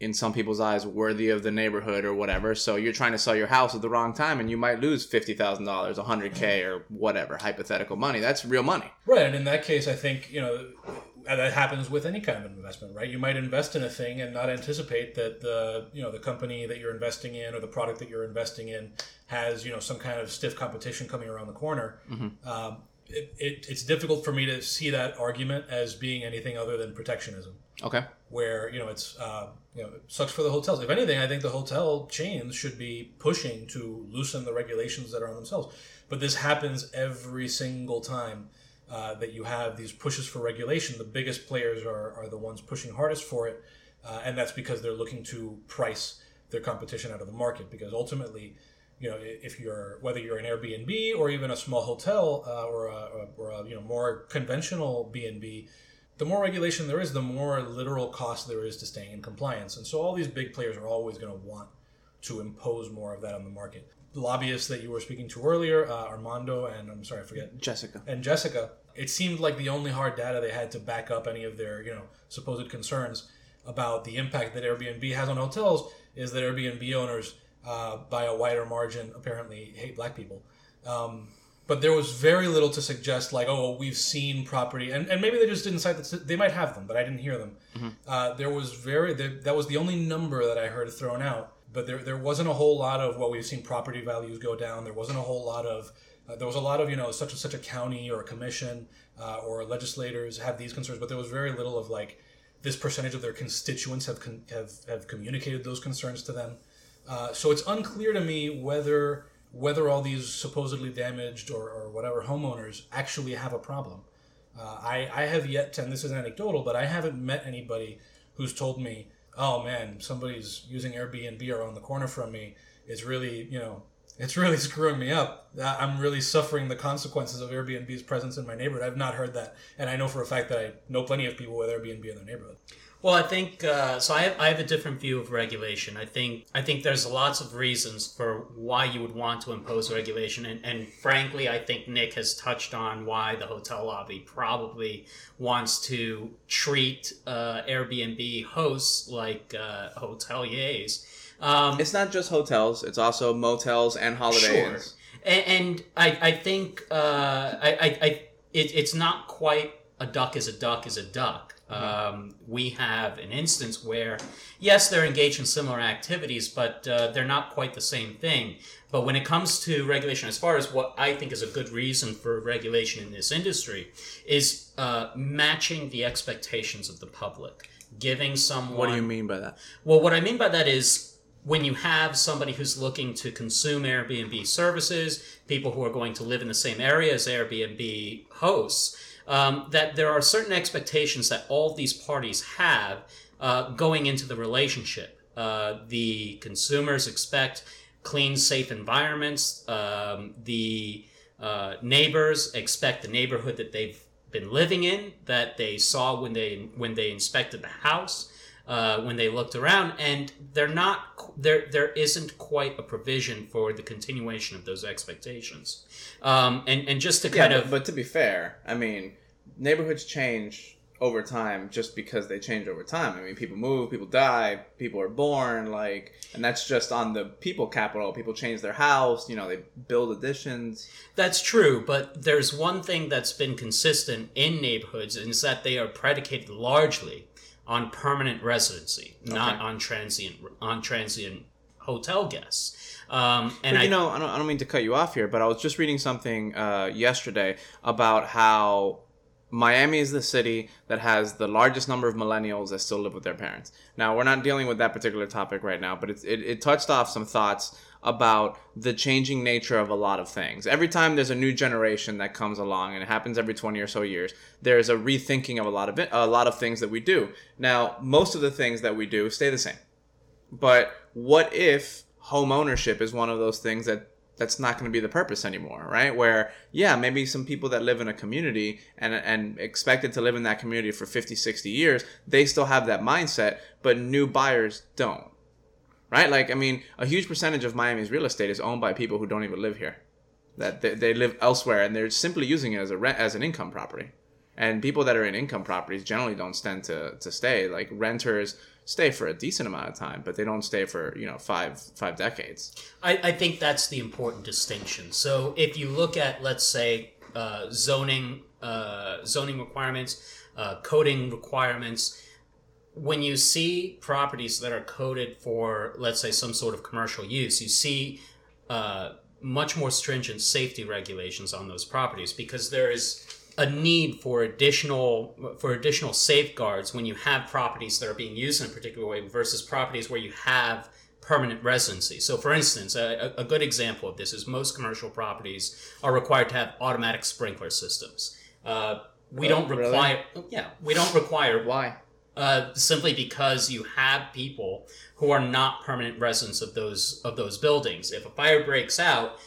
in some people's eyes, worthy of the neighborhood or whatever. So you're trying to sell your house at the wrong time, and you might lose fifty thousand dollars, one hundred K, or whatever, hypothetical money. That's real money. Right, and in that case, I think, you know, that happens with any kind of investment, right? You might invest in a thing and not anticipate that the, you know, the company that you're investing in or the product that you're investing in has, you know, some kind of stiff competition coming around the corner. Mm-hmm. Um, it, it, it's difficult for me to see that argument as being anything other than protectionism. Okay. Where, you know, it's, uh, you know, it sucks for the hotels. If anything, I think the hotel chains should be pushing to loosen the regulations that are on themselves. But this happens every single time uh, that you have these pushes for regulation. The biggest players are, are the ones pushing hardest for it. Uh, and that's because they're looking to price their competition out of the market. Because ultimately, you know, if you're, whether you're an Airbnb or even a small hotel uh, or, a, or a, you know, more conventional B and B, the more regulation there is, the more literal cost there is to staying in compliance. And so all these big players are always going to want to impose more of that on the market. The lobbyists that you were speaking to earlier, uh, Armando and, I'm sorry, I forget. Jessica. And Jessica, it seemed like the only hard data they had to back up any of their, you know, supposed concerns about the impact that Airbnb has on hotels is that Airbnb owners, uh, by a wider margin, apparently hate black people. Um But there was very little to suggest, like, oh, we've seen property. And, and maybe they just didn't cite that. They might have them, but I didn't hear them. Mm-hmm. Uh, there was very, there, that was the only number that I heard thrown out. But there there wasn't a whole lot of, well, we've seen property values go down. There wasn't a whole lot of, uh, there was a lot of, you know, such and such a county or a commission uh, or legislators have these concerns. But there was very little of, like, this percentage of their constituents have con- have, have communicated those concerns to them. Uh, so it's unclear to me whether... whether all these supposedly damaged or, or whatever homeowners actually have a problem. Uh, I, I have yet to, and this is anecdotal, but I haven't met anybody who's told me, oh man, somebody's using Airbnb around the corner from me. It's really, you know, it's really screwing me up. I'm really suffering the consequences of Airbnb's presence in my neighborhood. I've not heard that. And I know for a fact that I know plenty of people with Airbnb in their neighborhood. Well, I think uh, so. I have, I have a different view of regulation. I think I think there's lots of reasons for why you would want to impose regulation, and, and frankly, I think Nick has touched on why the hotel lobby probably wants to treat uh, Airbnb hosts like uh, hoteliers. Um, it's not just hotels; it's also motels and Holiday Inns. Sure, and, and I I think uh, I I, I it, it's not quite a duck is a duck is a duck. Mm-hmm. Um, we have an instance where, yes, they're engaged in similar activities, but uh, they're not quite the same thing. But when it comes to regulation, as far as what I think is a good reason for regulation in this industry, is uh, matching the expectations of the public, giving someone... What do you mean by that? Well, what I mean by that is, when you have somebody who's looking to consume Airbnb services, people who are going to live in the same area as Airbnb hosts, Um, that there are certain expectations that all these parties have uh, going into the relationship. Uh, the consumers expect clean, safe environments. Um, the uh, neighbors expect the neighborhood that they've been living in, that they saw when they when they inspected the house, uh, when they looked around, and they're not there. There isn't quite a provision for the continuation of those expectations. Um, and, and just to kind yeah, of... But to be fair, I mean, neighborhoods change over time just because they change over time. I mean, people move, people die, people are born, like, and that's just on the people capital. People change their house, you know, they build additions. That's true, but there's one thing that's been consistent in neighborhoods, and it's that they are predicated largely on permanent residency, okay, not on transient, on transient hotel guests. Um, and but, you I, know, I don't, I don't mean to cut you off here, but I was just reading something uh, yesterday about how Miami is the city that has the largest number of millennials that still live with their parents. Now, we're not dealing with that particular topic right now, but it's, it, it touched off some thoughts about the changing nature of a lot of things. Every time there's a new generation that comes along, and it happens every twenty or so years, there's a rethinking of a lot of it, a lot of things that we do. Now, most of the things that we do stay the same. But what if home ownership is one of those things that that's not going to be the purpose anymore, right? Where, yeah, maybe some people that live in a community and and expected to live in that community for fifty, sixty years, they still have that mindset, but new buyers don't, right? Like, I mean, a huge percentage of Miami's real estate is owned by people who don't even live here, that they, they live elsewhere, and they're simply using it as a rent, as an income property. And people that are in income properties generally don't tend to, to stay. Like, renters stay for a decent amount of time, but they don't stay for, you know, five five decades. I, I think that's the important distinction. So if you look at, let's say, uh, zoning uh, zoning requirements, uh, coding requirements, when you see properties that are coded for, let's say, some sort of commercial use, you see uh, much more stringent safety regulations on those properties, because there is a need for additional for additional safeguards when you have properties that are being used in a particular way versus properties where you have permanent residency. So, for instance, a, a good example of this is most commercial properties are required to have automatic sprinkler systems. Uh, we oh, don't require, really? yeah, we don't require why uh, simply because you have people who are not permanent residents of those of those buildings. If a fire breaks out,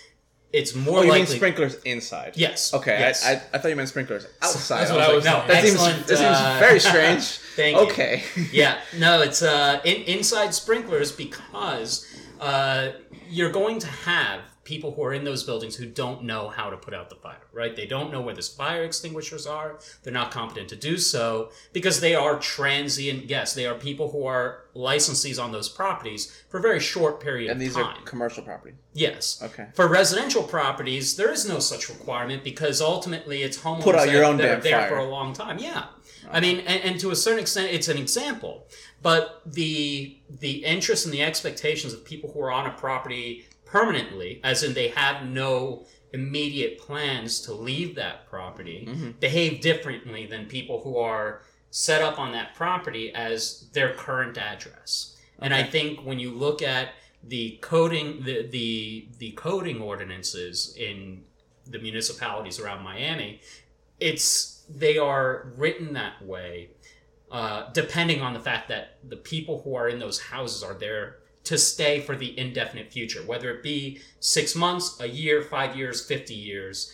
it's more oh, you likely... mean sprinklers inside? Yes. Okay, yes. I, I I thought you meant sprinklers outside. That's what I was like, no, that excellent, seems, that uh, seems very strange. Thank okay. you. Okay. Yeah, no, it's uh, in, inside sprinklers because uh, you're going to have people who are in those buildings who don't know how to put out the fire, right? They don't know where the fire extinguishers are. They're not competent to do so because they are transient guests. They are people who are licensees on those properties for a very short period of time. And these are commercial properties? Yes. Okay. For residential properties, there is no such requirement because ultimately it's homeowners put out your own that are there fire. for a long time. Yeah. Okay. I mean, and, and to a certain extent, it's an example. But the the interest and the expectations of people who are on a property permanently, as in they have no immediate plans to leave that property, mm-hmm. behave differently than people who are set up on that property as their current address. Okay. And I think when you look at the coding, the, the the coding ordinances in the municipalities around Miami, it's they are written that way, uh, depending on the fact that the people who are in those houses are there to stay for the indefinite future, whether it be six months, a year, five years, fifty years.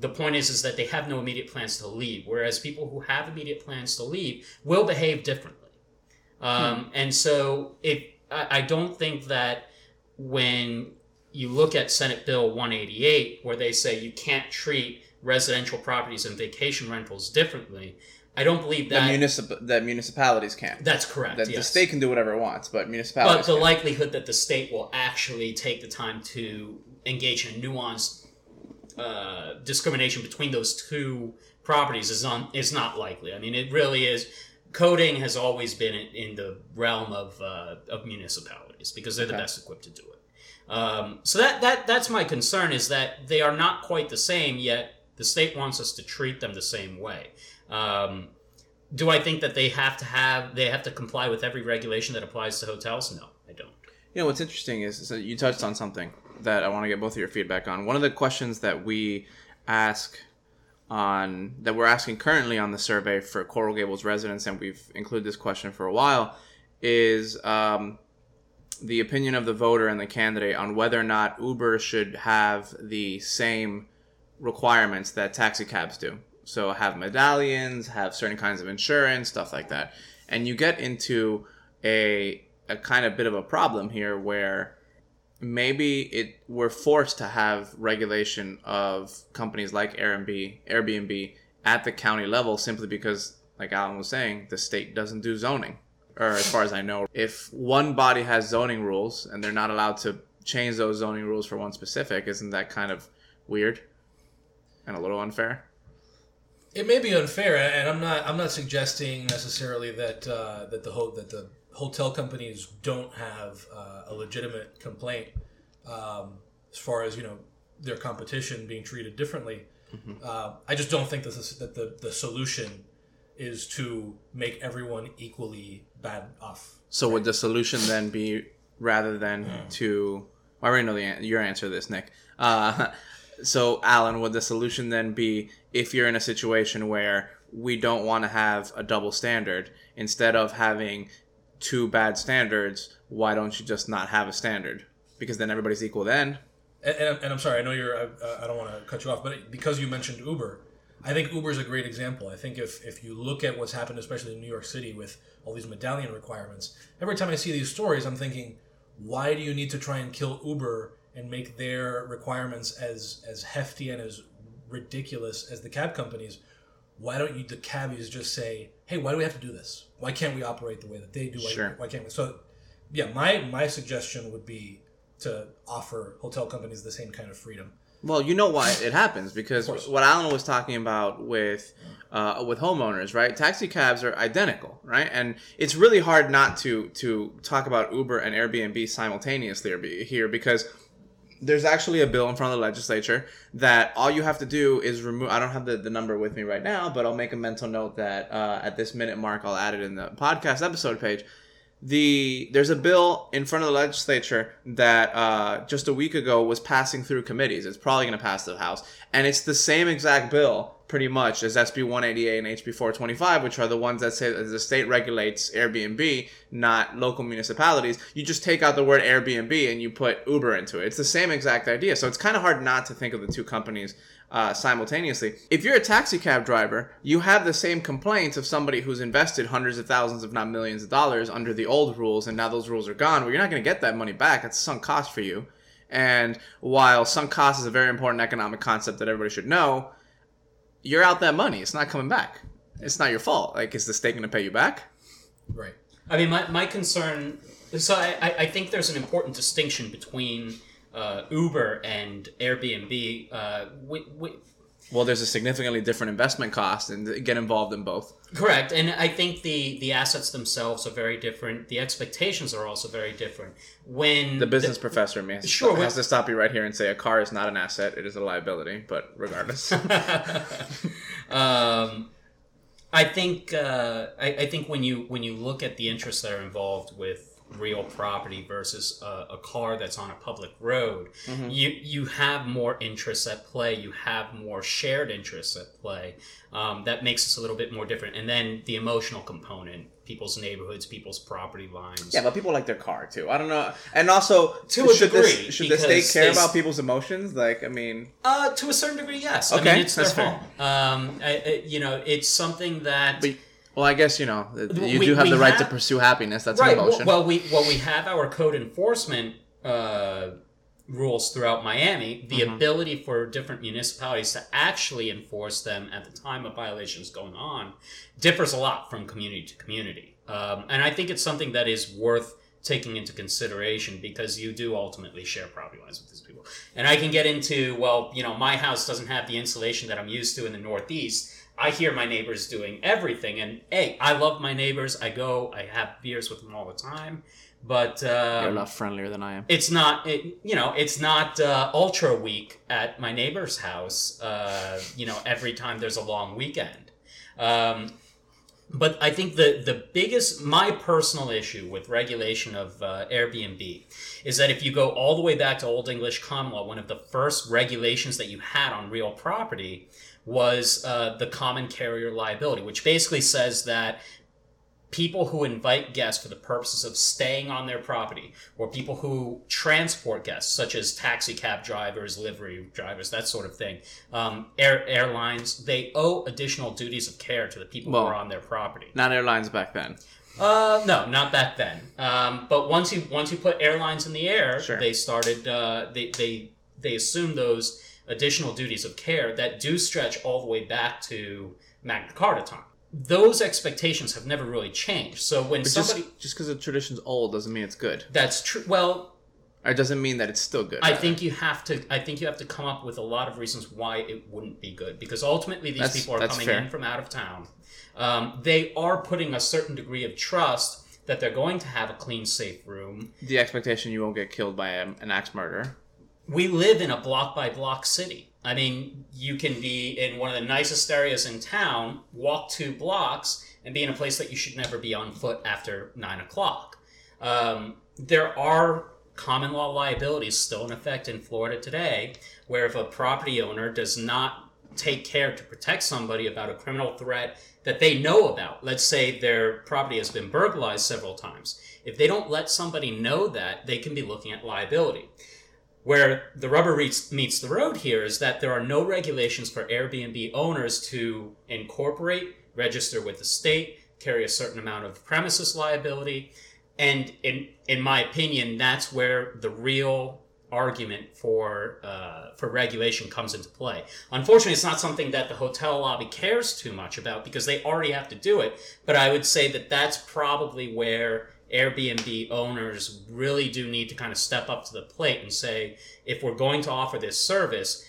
The point is, is that they have no immediate plans to leave, whereas people who have immediate plans to leave will behave differently. Um, hmm. And so it, I, I don't think that when you look at Senate Bill one eighty-eight, where they say you can't treat residential properties and vacation rentals differently, I don't believe that... The municip- that municipalities can. That's correct, that yes. The state can do whatever it wants, but municipalities But the can. likelihood that the state will actually take the time to engage in nuanced uh, discrimination between those two properties is, on, is not likely. I mean, it really is... Coding has always been in the realm of uh, of municipalities because they're okay. the best equipped to do it. Um, so that that that's my concern, is that they are not quite the same, yet the state wants us to treat them the same way. Um, do I think that they have to have, they have to comply with every regulation that applies to hotels? No, I don't. You know, what's interesting is, so you touched on something that I want to get both of your feedback on. One of the questions that we ask on, that we're asking currently on the survey for Coral Gables residents, and we've included this question for a while, is, um, the opinion of the voter and the candidate on whether or not Uber should have the same requirements that taxi cabs do. So have medallions, have certain kinds of insurance, stuff like that. And you get into a a kind of bit of a problem here where maybe it we're forced to have regulation of companies like Airbnb, Airbnb at the county level simply because, like Alan was saying, the state doesn't do zoning, or as far as I know. If one body has zoning rules and they're not allowed to change those zoning rules for one specific, isn't that kind of weird and a little unfair? It may be unfair, and I'm not. I'm not suggesting necessarily that uh, that the ho- that the hotel companies don't have uh, a legitimate complaint um, as far as, you know, their competition being treated differently. Mm-hmm. Uh, I just don't think this is, that the, the solution is to make everyone equally bad off. So right? Would the solution then be, rather than mm. to... I already know the an- your answer to this, Nick. Uh, so, Alan, would the solution then be, if you're in a situation where we don't want to have a double standard, instead of having two bad standards, why don't you just not have a standard? Because then everybody's equal then. And, and, and I'm sorry, I know you're, I, uh, I don't want to cut you off, but because you mentioned Uber, I think Uber is a great example. I think if, if you look at what's happened, especially in New York City with all these medallion requirements, every time I see these stories, I'm thinking, why do you need to try and kill Uber and make their requirements as, as hefty and as ridiculous as the cab companies? Why don't you, the cabbies, just say, hey, why do we have to do this? Why can't we operate the way that they do? Why, sure. why can't we? So, yeah, my, my suggestion would be to offer hotel companies the same kind of freedom. Well, you know why it happens, because what Alan was talking about with uh, with homeowners, right? Taxi cabs are identical, right? And it's really hard not to to talk about Uber and Airbnb simultaneously here, because there's actually a bill in front of the legislature that all you have to do is remove... I don't have the, the number with me right now, but I'll make a mental note that uh, at this minute mark, I'll add it in the podcast episode page. The there's a bill in front of the legislature that uh, just a week ago was passing through committees. It's probably going to pass the House. And it's the same exact bill, pretty much, as S B one eighty-eight and H B four twenty-five, which are the ones that say that the state regulates Airbnb, not local municipalities. You just take out the word Airbnb and you put Uber into it. It's the same exact idea. So it's kind of hard not to think of the two companies Uh, simultaneously. If you're a taxi cab driver, you have the same complaints of somebody who's invested hundreds of thousands, if not millions of dollars under the old rules, and now those rules are gone. Well, you're not going to get that money back. That's sunk cost for you. And while sunk cost is a very important economic concept that everybody should know, you're out that money. It's not coming back. It's not your fault. Like, is the state going to pay you back? Right. I mean, my, my concern... So I, I think there's an important distinction between... Uh, Uber and Airbnb. Uh, we, we, well, there's a significantly different investment cost, and get involved in both. Correct, and I think the, the assets themselves are very different. The expectations are also very different. When the business the, professor in me has, sure, to, when, has to stop you right here and say a car is not an asset; it is a liability. But regardless, um, I think uh, I, I think when you when you look at the interests that are involved with real property versus a, a car that's on a public road, mm-hmm. you you have more interests at play, you have more shared interests at play. Um, that makes us a little bit more different. And then the emotional component, people's neighborhoods, people's property lines. Yeah, but people like their car too. I don't know. And also, to a should degree, this, should the state care about people's emotions? Like, I mean, uh, to a certain degree, yes. Okay, I mean, it's their fair. home. Um, I, I, you know, it's something that. But, Well, I guess, you know, you we, do have the right have, to pursue happiness. That's right. An emotion. Well, well, we well we have our code enforcement uh, rules throughout Miami, the mm-hmm. ability for different municipalities to actually enforce them at the time of violations going on differs a lot from community to community. Um, and I think it's something that is worth taking into consideration, because you do ultimately share property lines with these people. And I can get into, well, you know, my house doesn't have the insulation that I'm used to in the Northeast. I hear my neighbors doing everything, and hey, I love my neighbors. I go, I have beers with them all the time, but uh, you're a lot friendlier than I am. It's not, it, you know, it's not uh, ultra week at my neighbor's house. Uh, you know, every time there's a long weekend, um, but I think the the biggest, my personal issue with regulation of uh, Airbnb is that if you go all the way back to Old English common law, one of the first regulations that you had on real property was uh, the common carrier liability, which basically says that people who invite guests for the purposes of staying on their property, or people who transport guests, such as taxi cab drivers, livery drivers, that sort of thing, um, air, airlines, they owe additional duties of care to the people well, who are on their property. Not airlines back then. Uh, no, not back then. Um, but once you once you put airlines in the air, sure. they started. Uh, they they they assumed those additional duties of care that do stretch all the way back to Magna Carta time. Those expectations have never really changed. So when but somebody... Just because the tradition's old doesn't mean it's good. That's true. Well... It doesn't mean that it's still good. I either. think you have to I think you have to come up with a lot of reasons why it wouldn't be good. Because ultimately these that's, people are coming fair. in from out of town. Um, they are putting a certain degree of trust that they're going to have a clean, safe room. The expectation you won't get killed by an axe murderer. We live in a block-by-block city. I mean, you can be in one of the nicest areas in town, walk two blocks, and be in a place that you should never be on foot after nine o'clock. Um, there are common law liabilities still in effect in Florida today, where if a property owner does not take care to protect somebody about a criminal threat that they know about. Let's say their property has been burglarized several times. If they don't let somebody know that, they can be looking at liability. Where the rubber meets the road here is that there are no regulations for Airbnb owners to incorporate, register with the state, carry a certain amount of premises liability. And in in my opinion, that's where the real argument for uh, for regulation comes into play. Unfortunately, it's not something that the hotel lobby cares too much about because they already have to do it. But I would say that that's probably where Airbnb owners really do need to kind of step up to the plate and say, if we're going to offer this service,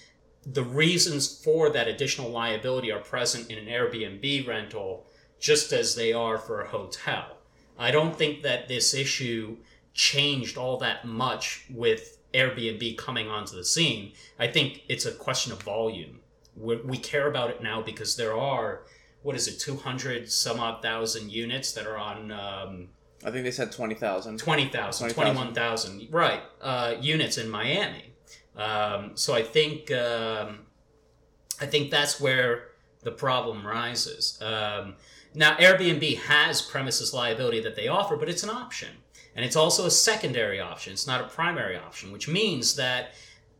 the reasons for that additional liability are present in an Airbnb rental just as they are for a hotel. I don't think that this issue changed all that much with Airbnb coming onto the scene. I think it's a question of volume. We're, we care about it now because there are, what is it, two hundred some odd thousand units that are on... Um, I think they said twenty thousand. twenty thousand, twenty-one thousand, right, uh, units in Miami. Um, so I think, um, I think that's where the problem rises. Um, now, Airbnb has premises liability that they offer, but it's an option. And it's also a secondary option. It's not a primary option, which means that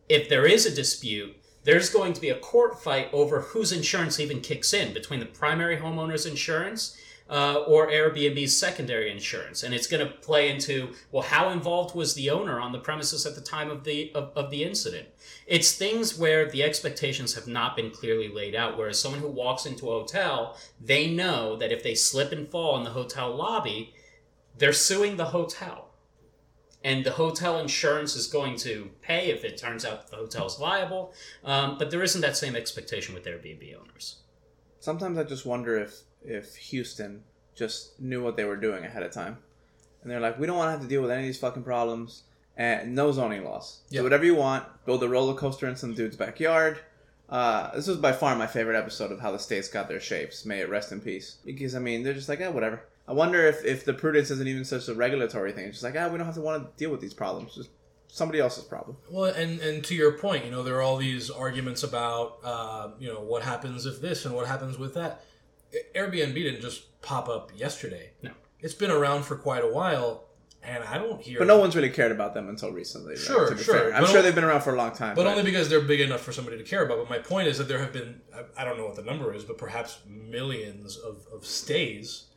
if there is a dispute, there's going to be a court fight over whose insurance even kicks in between the primary homeowner's insurance uh, or Airbnb's secondary insurance. And it's going to play into, well, how involved was the owner on the premises at the time of the of, of the incident? It's things where the expectations have not been clearly laid out, whereas someone who walks into a hotel, they know that if they slip and fall in the hotel lobby, they're suing the hotel, and the hotel insurance is going to pay if it turns out the hotel's liable. Um, but there isn't that same expectation with Airbnb owners. Sometimes I just wonder if if Houston just knew what they were doing ahead of time, and they're like, we don't want to have to deal with any of these fucking problems, and no zoning laws. Yep. Do whatever you want. Build a roller coaster in some dude's backyard. Uh, this was by far my favorite episode of how the states got their shapes. May it rest in peace. Because I mean, they're just like, eh, whatever. I wonder if, if the prudence isn't even such a regulatory thing. It's just like, ah, we don't have to want to deal with these problems. Just somebody else's problem. Well, and, and to your point, you know, there are all these arguments about, uh, you know, what happens if this and what happens with that. Airbnb didn't just pop up yesterday. No. It's been around for quite a while, and I don't hear... But no one's really cared about them until recently. Sure, right, sure. Fair. I'm but sure only, they've been around for a long time. But, but only because they're big enough for somebody to care about. But my point is that there have been, I don't know what the number is, but perhaps millions of, of stays...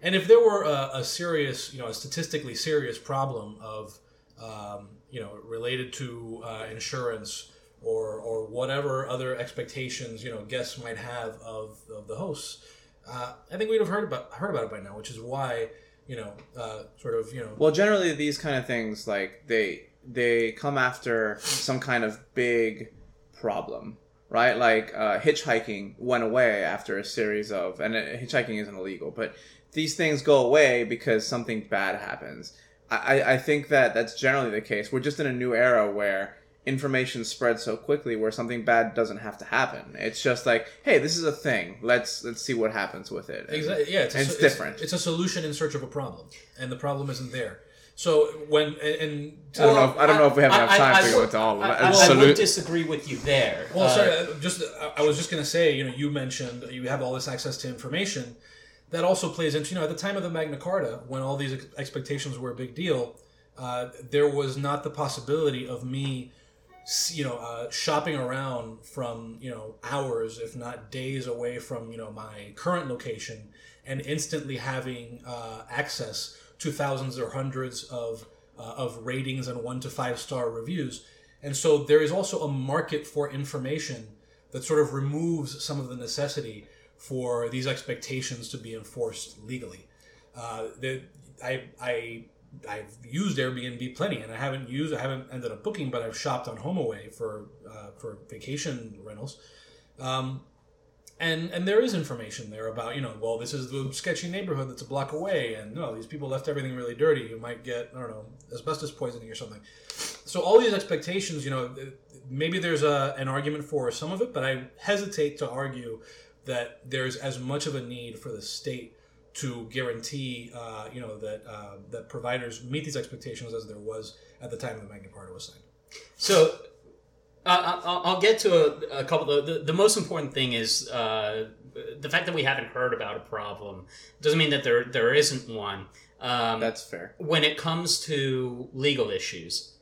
And if there were a, a serious, you know, a statistically serious problem of, um, you know, related to uh, insurance or or whatever other expectations, you know, guests might have of, of the hosts, uh, I think we'd have heard about heard about it by now, which is why, you know, uh, sort of, you know. Well, generally these kind of things, like they they come after some kind of big problem. Right? Like uh, hitchhiking went away after a series of, and hitchhiking isn't illegal, but these things go away because something bad happens. I, I think that that's generally the case. We're just in a new era where information spreads so quickly where something bad doesn't have to happen. It's just like, hey, this is a thing. Let's let's see what happens with it. And, exactly. Yeah, it's, a, it's, it's different. It's a solution in search of a problem, and the problem isn't there. So when and I don't know if, I don't know if we have enough time I, I, to go into all of that. I, I, I would disagree with you there. Well, uh, sorry, just I was just going to say, you know, you mentioned you have all this access to information that also plays into, you know, at the time of the Magna Carta, when all these expectations were a big deal, uh, there was not the possibility of me, you know, uh, shopping around from, you know, hours, if not days away from, you know, my current location and instantly having uh, access to thousands or hundreds of uh, of ratings and one to five star reviews. And so there is also a market for information that sort of removes some of the necessity for these expectations to be enforced legally. Uh, they, I, I, I've used Airbnb plenty, and I haven't used, I haven't ended up booking, but I've shopped on HomeAway for uh, for vacation rentals. Um, And and there is information there about, you know, well, this is the sketchy neighborhood that's a block away, and, you know, these people left everything really dirty. You might get, I don't know, asbestos poisoning or something. So all these expectations, you know, maybe there's a, an argument for some of it, but I hesitate to argue that there's as much of a need for the state to guarantee, uh, you know, that uh, that providers meet these expectations as there was at the time the Magna Carta was signed. So uh, I'll get to a, a couple of the, the most important thing is uh, the fact that we haven't heard about a problem doesn't mean that there there isn't one. Um, That's fair. When it comes to legal issues,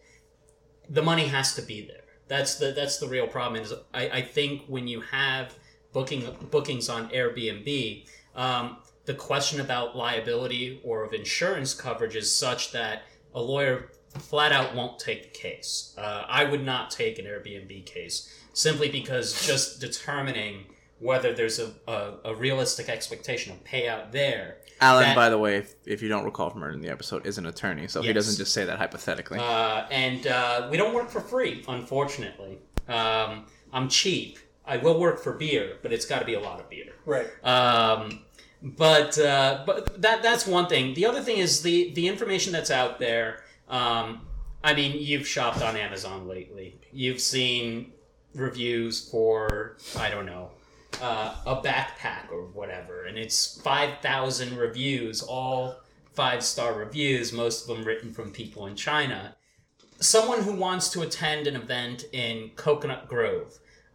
the money has to be there. That's the that's the real problem. Is I, I think when you have booking bookings on Airbnb, um, the question about liability or of insurance coverage is such that a lawyer flat out won't take the case. Uh, I would not take an Airbnb case simply because just determining whether there's a, a, a realistic expectation of payout there. Alan, that, by the way, if, if you don't recall from earlier in the episode, is an attorney, so yes. He doesn't just say that hypothetically. Uh, and uh, we don't work for free, unfortunately. Um, I'm cheap. I will work for beer, but it's got to be a lot of beer. Right. Um, but uh, but that that's one thing. The other thing is the, the information that's out there. Um, I mean, you've shopped on Amazon lately. You've seen reviews for, I don't know, Uh, a backpack or whatever, and it's five thousand reviews, all five-star reviews, most of them written from people in China. Someone who wants to attend an event in Coconut Grove,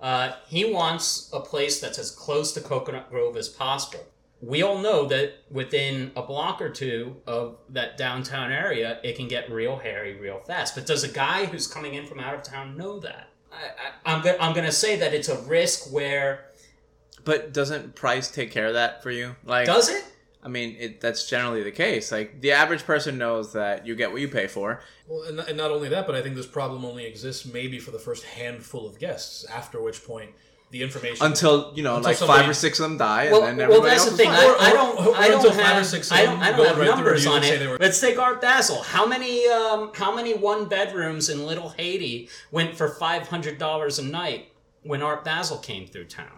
uh, he wants a place that's as close to Coconut Grove as possible. We all know that within a block or two of that downtown area, it can get real hairy real fast. But does a guy who's coming in from out of town know that? I, I, I'm go- I'm going to say that it's a risk where... But doesn't price take care of that for you? Like, does it? I mean, it, that's generally the case. Like, the average person knows that you get what you pay for. Well, and, and not only that, but I think this problem only exists maybe for the first handful of guests, after which point the information... Until, you know, until like somebody, five or six of them die, well, and then everybody else is fine. Well, that's the thing. Or, or, I, I don't, or, or I don't have, six I don't, I don't have right numbers on it. Were... Let's take Art Basel. How many, um, how many one-bedrooms in Little Haiti went for five hundred dollars a night when Art Basel came through town?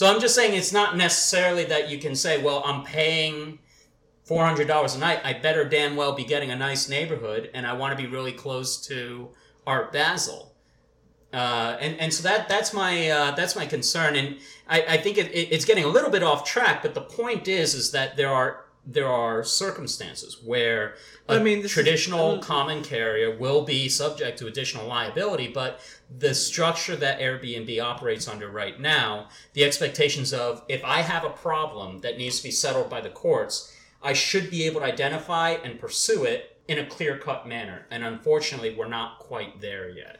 So I'm just saying it's not necessarily that you can say, well, I'm paying four hundred dollars a night. I better damn well be getting a nice neighborhood, and I want to be really close to Art Basel. Uh, and, and so that that's my uh, that's my concern. And I, I think it, it, it's getting a little bit off track, but the point is is that there are there are circumstances where a I mean, traditional is, common carrier will be subject to additional liability, but the structure that Airbnb operates under right now, the expectations of if I have a problem that needs to be settled by the courts, I should be able to identify and pursue it in a clear-cut manner. And unfortunately, we're not quite there yet.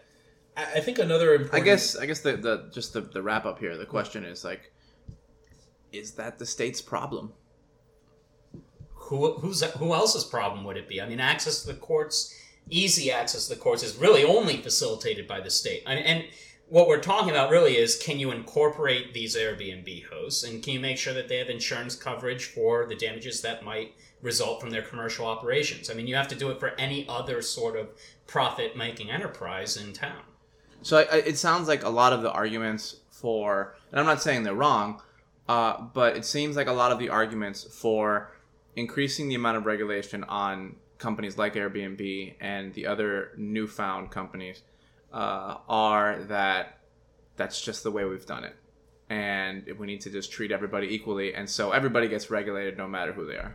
I think another important... I guess I guess the, the just the, the wrap-up here, the question is, like, is that the state's problem? Who who's who else's problem would it be? I mean, access to the courts, easy access to the courts is really only facilitated by the state. I mean, and what we're talking about really is, can you incorporate these Airbnb hosts, and can you make sure that they have insurance coverage for the damages that might result from their commercial operations? I mean, you have to do it for any other sort of profit-making enterprise in town. So I, I, it sounds like a lot of the arguments for, and I'm not saying they're wrong, uh, but it seems like a lot of the arguments for increasing the amount of regulation on companies like Airbnb and the other newfound companies uh, are that that's just the way we've done it. And we need to just treat everybody equally. And so everybody gets regulated no matter who they are.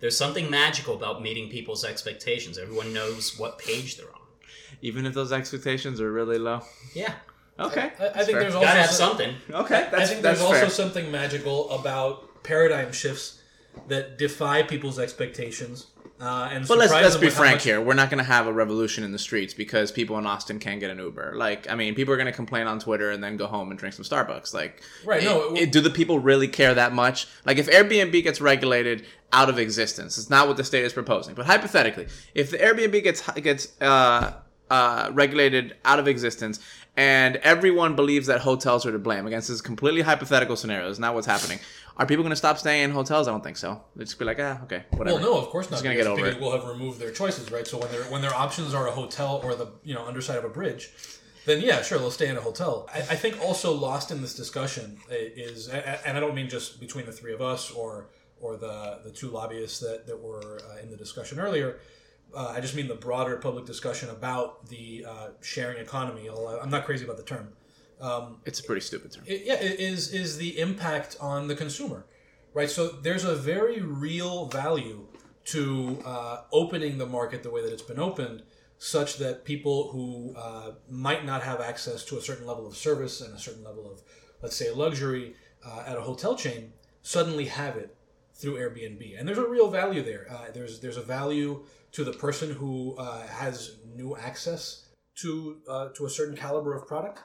There's something magical about meeting people's expectations. Everyone knows what page they're on. Even if those expectations are really low? Yeah. Okay. I, I think fair. There's also gotta have something. Okay. That's, I think that's there's fair. Also something magical about paradigm shifts that defy people's expectations. Uh, and but let's, let's be frank much... here. We're not going to have a revolution in the streets because people in Austin can't get an Uber. Like, I mean, people are going to complain on Twitter and then go home and drink some Starbucks. Like, right, it, no, it, it, do the people really care that much? Like, if Airbnb gets regulated out of existence, it's not what the state is proposing. But hypothetically, if the Airbnb gets gets uh, uh, regulated out of existence and everyone believes that hotels are to blame, against this completely hypothetical scenario, it's not what's happening. Are people going to stop staying in hotels? I don't think so. They'll just be like, ah, okay, whatever. Well, no, of course not. It's going to get over it. We'll have removed their choices, right? So when their when their options are a hotel or the you know underside of a bridge, then yeah, sure, they'll stay in a hotel. I, I think also lost in this discussion is, and I don't mean just between the three of us or or the the two lobbyists that that were in the discussion earlier, Uh, I just mean the broader public discussion about the uh, sharing economy. I'm not crazy about the term. Um, it's a pretty stupid term. It, yeah, it is is the impact on the consumer, right? So there's a very real value to uh, opening the market the way that it's been opened, such that people who uh, might not have access to a certain level of service and a certain level of, let's say, luxury uh, at a hotel chain suddenly have it through Airbnb. And there's a real value there. Uh, there's there's a value to the person who uh, has new access to uh, to a certain caliber of product.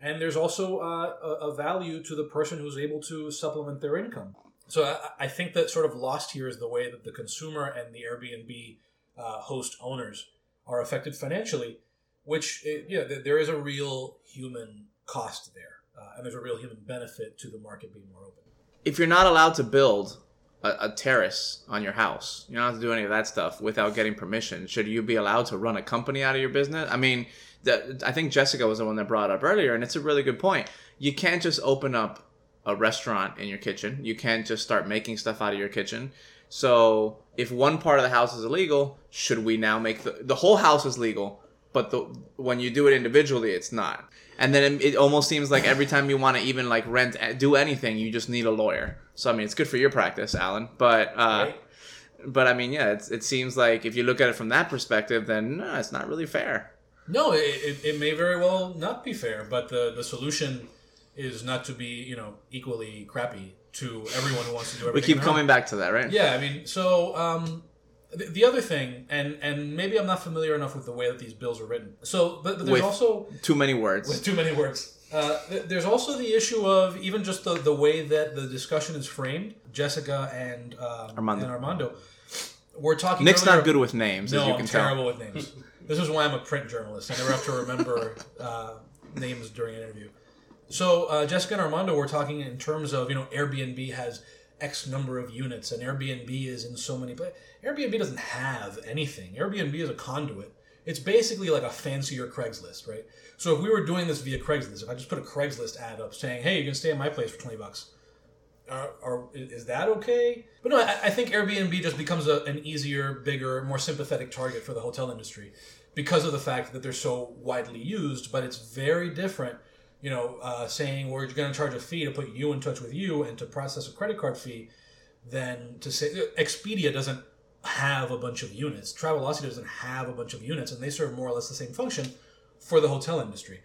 And there's also uh, a, a value to the person who's able to supplement their income. So I, I think that sort of lost here is the way that the consumer and the Airbnb uh, host owners are affected financially, which, it, yeah, there is a real human cost there. Uh, and there's a real human benefit to the market being more open. If you're not allowed to build a, a terrace on your house, you don't have to do any of that stuff without getting permission. Should you be allowed to run a company out of your business? I mean, the, I think Jessica was the one that brought up earlier, and it's a really good point. You can't just open up a restaurant in your kitchen. You can't just start making stuff out of your kitchen. So if one part of the house is illegal, should we now make the, the whole house is legal, but the, when you do it individually, it's not. And then it, it almost seems like every time you want to even like rent, do anything, you just need a lawyer. So, I mean, it's good for your practice, Alan, but, uh, right. but I mean, yeah, it's, it seems like if you look at it from that perspective, then no, it's not really fair. No, it, it, it may very well not be fair, but the, the solution is not to be, you know, equally crappy to everyone who wants to do everything. We keep coming back to that, right? Yeah, I mean, so um, the, the other thing, and, and maybe I'm not familiar enough with the way that these bills are written. So, but, but there's with also... too many words. With too many words. Uh, th- there's also the issue of even just the, the way that the discussion is framed. Jessica and, um, Armando. and Armando. We're talking... Nick's earlier, not good with names, no, as you I'm can tell. No, I'm terrible with names. This is why I'm a print journalist. I never have to remember uh, names during an interview. So uh, Jessica and Armando were talking in terms of, you know, Airbnb has X number of units and Airbnb is in so many places. Airbnb doesn't have anything. Airbnb is a conduit. It's basically like a fancier Craigslist, right? So if we were doing this via Craigslist, if I just put a Craigslist ad up saying, hey, you can stay at my place for twenty bucks, are, are, is that okay? But no, I, I think Airbnb just becomes a, an easier, bigger, more sympathetic target for the hotel industry because of the fact that they're so widely used, but it's very different. You know, uh, saying we're going to charge a fee to put you in touch with you and to process a credit card fee, then to say Expedia doesn't have a bunch of units. Travelocity doesn't have a bunch of units, and they serve more or less the same function for the hotel industry.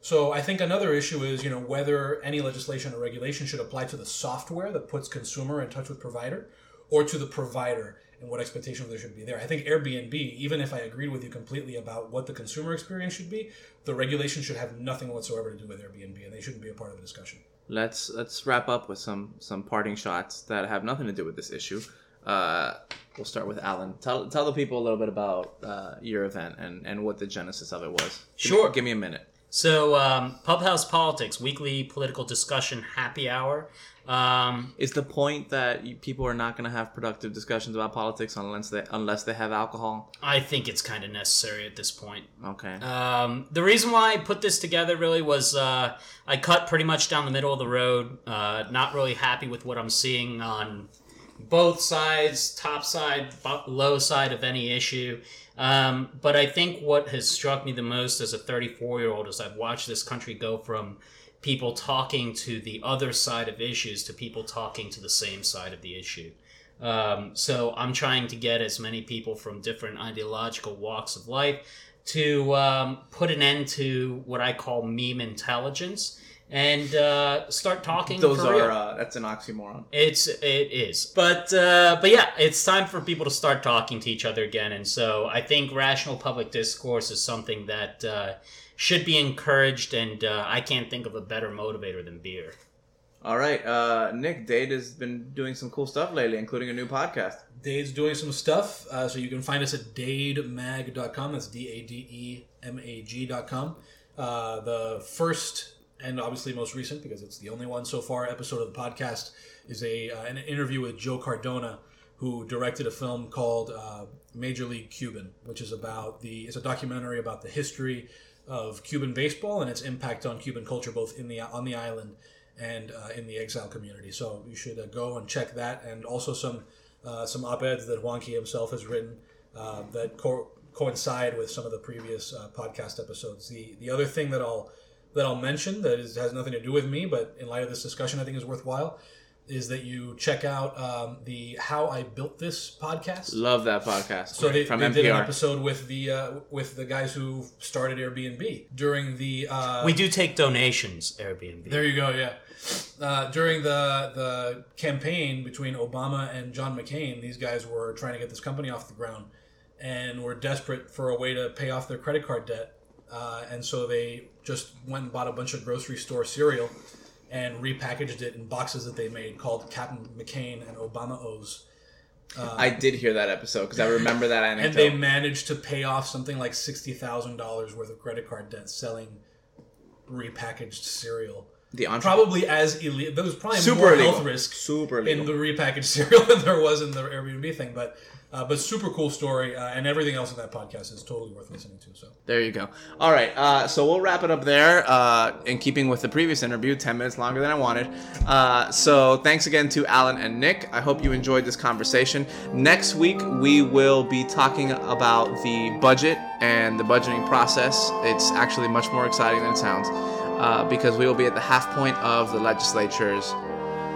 So I think another issue is, you know, whether any legislation or regulation should apply to the software that puts consumer in touch with provider or to the provider and what expectations there should be there. I think Airbnb, even if I agreed with you completely about what the consumer experience should be, the regulation should have nothing whatsoever to do with Airbnb, and they shouldn't be a part of the discussion. Let's let's wrap up with some some parting shots that have nothing to do with this issue. Uh, we'll start with Alan. Tell tell the people a little bit about uh, your event and, and what the genesis of it was. Sure. Give me, give me a minute. So, um, Pub House Politics, weekly political discussion happy hour. Um, is the point that you, people are not going to have productive discussions about politics unless they unless they have alcohol? I think it's kind of necessary at this point. Okay. Um, the reason why I put this together really was uh, I cut pretty much down the middle of the road. Uh, not really happy with what I'm seeing on both sides, top side, low side of any issue. Um, but I think what has struck me the most as a thirty-four-year-old is I've watched this country go from people talking to the other side of issues to people talking to the same side of the issue. Um, so I'm trying to get as many people from different ideological walks of life to um, put an end to what I call meme intelligence and uh, start talking Those for are, real. Uh, that's an oxymoron. It's, it is. But, uh, but yeah, it's time for people to start talking to each other again. And so I think rational public discourse is something that uh, should be encouraged. And uh, I can't think of a better motivator than beer. All right. Uh, Nick, Dade has been doing some cool stuff lately, including a new podcast. Dade's doing some stuff. Uh, so you can find us at Dade Mag dot com. That's D A D E M A G dot com. Uh, the first... and obviously most recent, because it's the only one so far, episode of the podcast is a uh, an interview with Joe Cardona, who directed a film called uh, Major League Cuban, which is about the it's a documentary about the history of Cuban baseball and its impact on Cuban culture, both in the on the island and uh, in the exile community. So you should uh, go and check that, and also some uh, some op-eds that Juanqui himself has written uh, that co- coincide with some of the previous uh, podcast episodes. The the other thing that I'll that I'll mention that is, has nothing to do with me, but in light of this discussion, I think is worthwhile, is that you check out um, the How I Built This podcast. Love that podcast. So they, From they did an episode with the uh, with the guys who started Airbnb during the... Uh, we do take donations, Airbnb. There you go, yeah. Uh, during the the campaign between Obama and John McCain, these guys were trying to get this company off the ground and were desperate for a way to pay off their credit card debt. Uh, and so they just went and bought a bunch of grocery store cereal and repackaged it in boxes that they made called Captain McCain and Obama O's. Uh, I did hear that episode because I remember that anecdote. And they managed to pay off something like sixty thousand dollars worth of credit card debt selling repackaged cereal. The entre- probably as illegal. There was probably super more illegal. Health risk super in the repackaged cereal than there was in the Airbnb thing, but uh, but super cool story, uh, and everything else in that podcast is totally worth listening to. So there you go. All right, uh, so we'll wrap it up there. Uh, in keeping with the previous interview, ten minutes longer than I wanted. Uh, so thanks again to Alan and Nick. I hope you enjoyed this conversation. Next week we will be talking about the budget and the budgeting process. It's actually much more exciting than it sounds. Uh, because we will be at the half point of the legislature's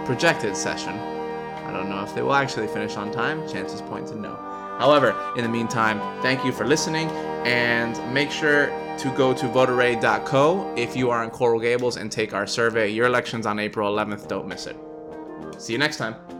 projected session. I don't know if they will actually finish on time. Chances point to no. However, in the meantime, thank you for listening, and make sure to go to voter raid dot co if you are in Coral Gables and take our survey. Your election's on April eleventh. Don't miss it. See you next time.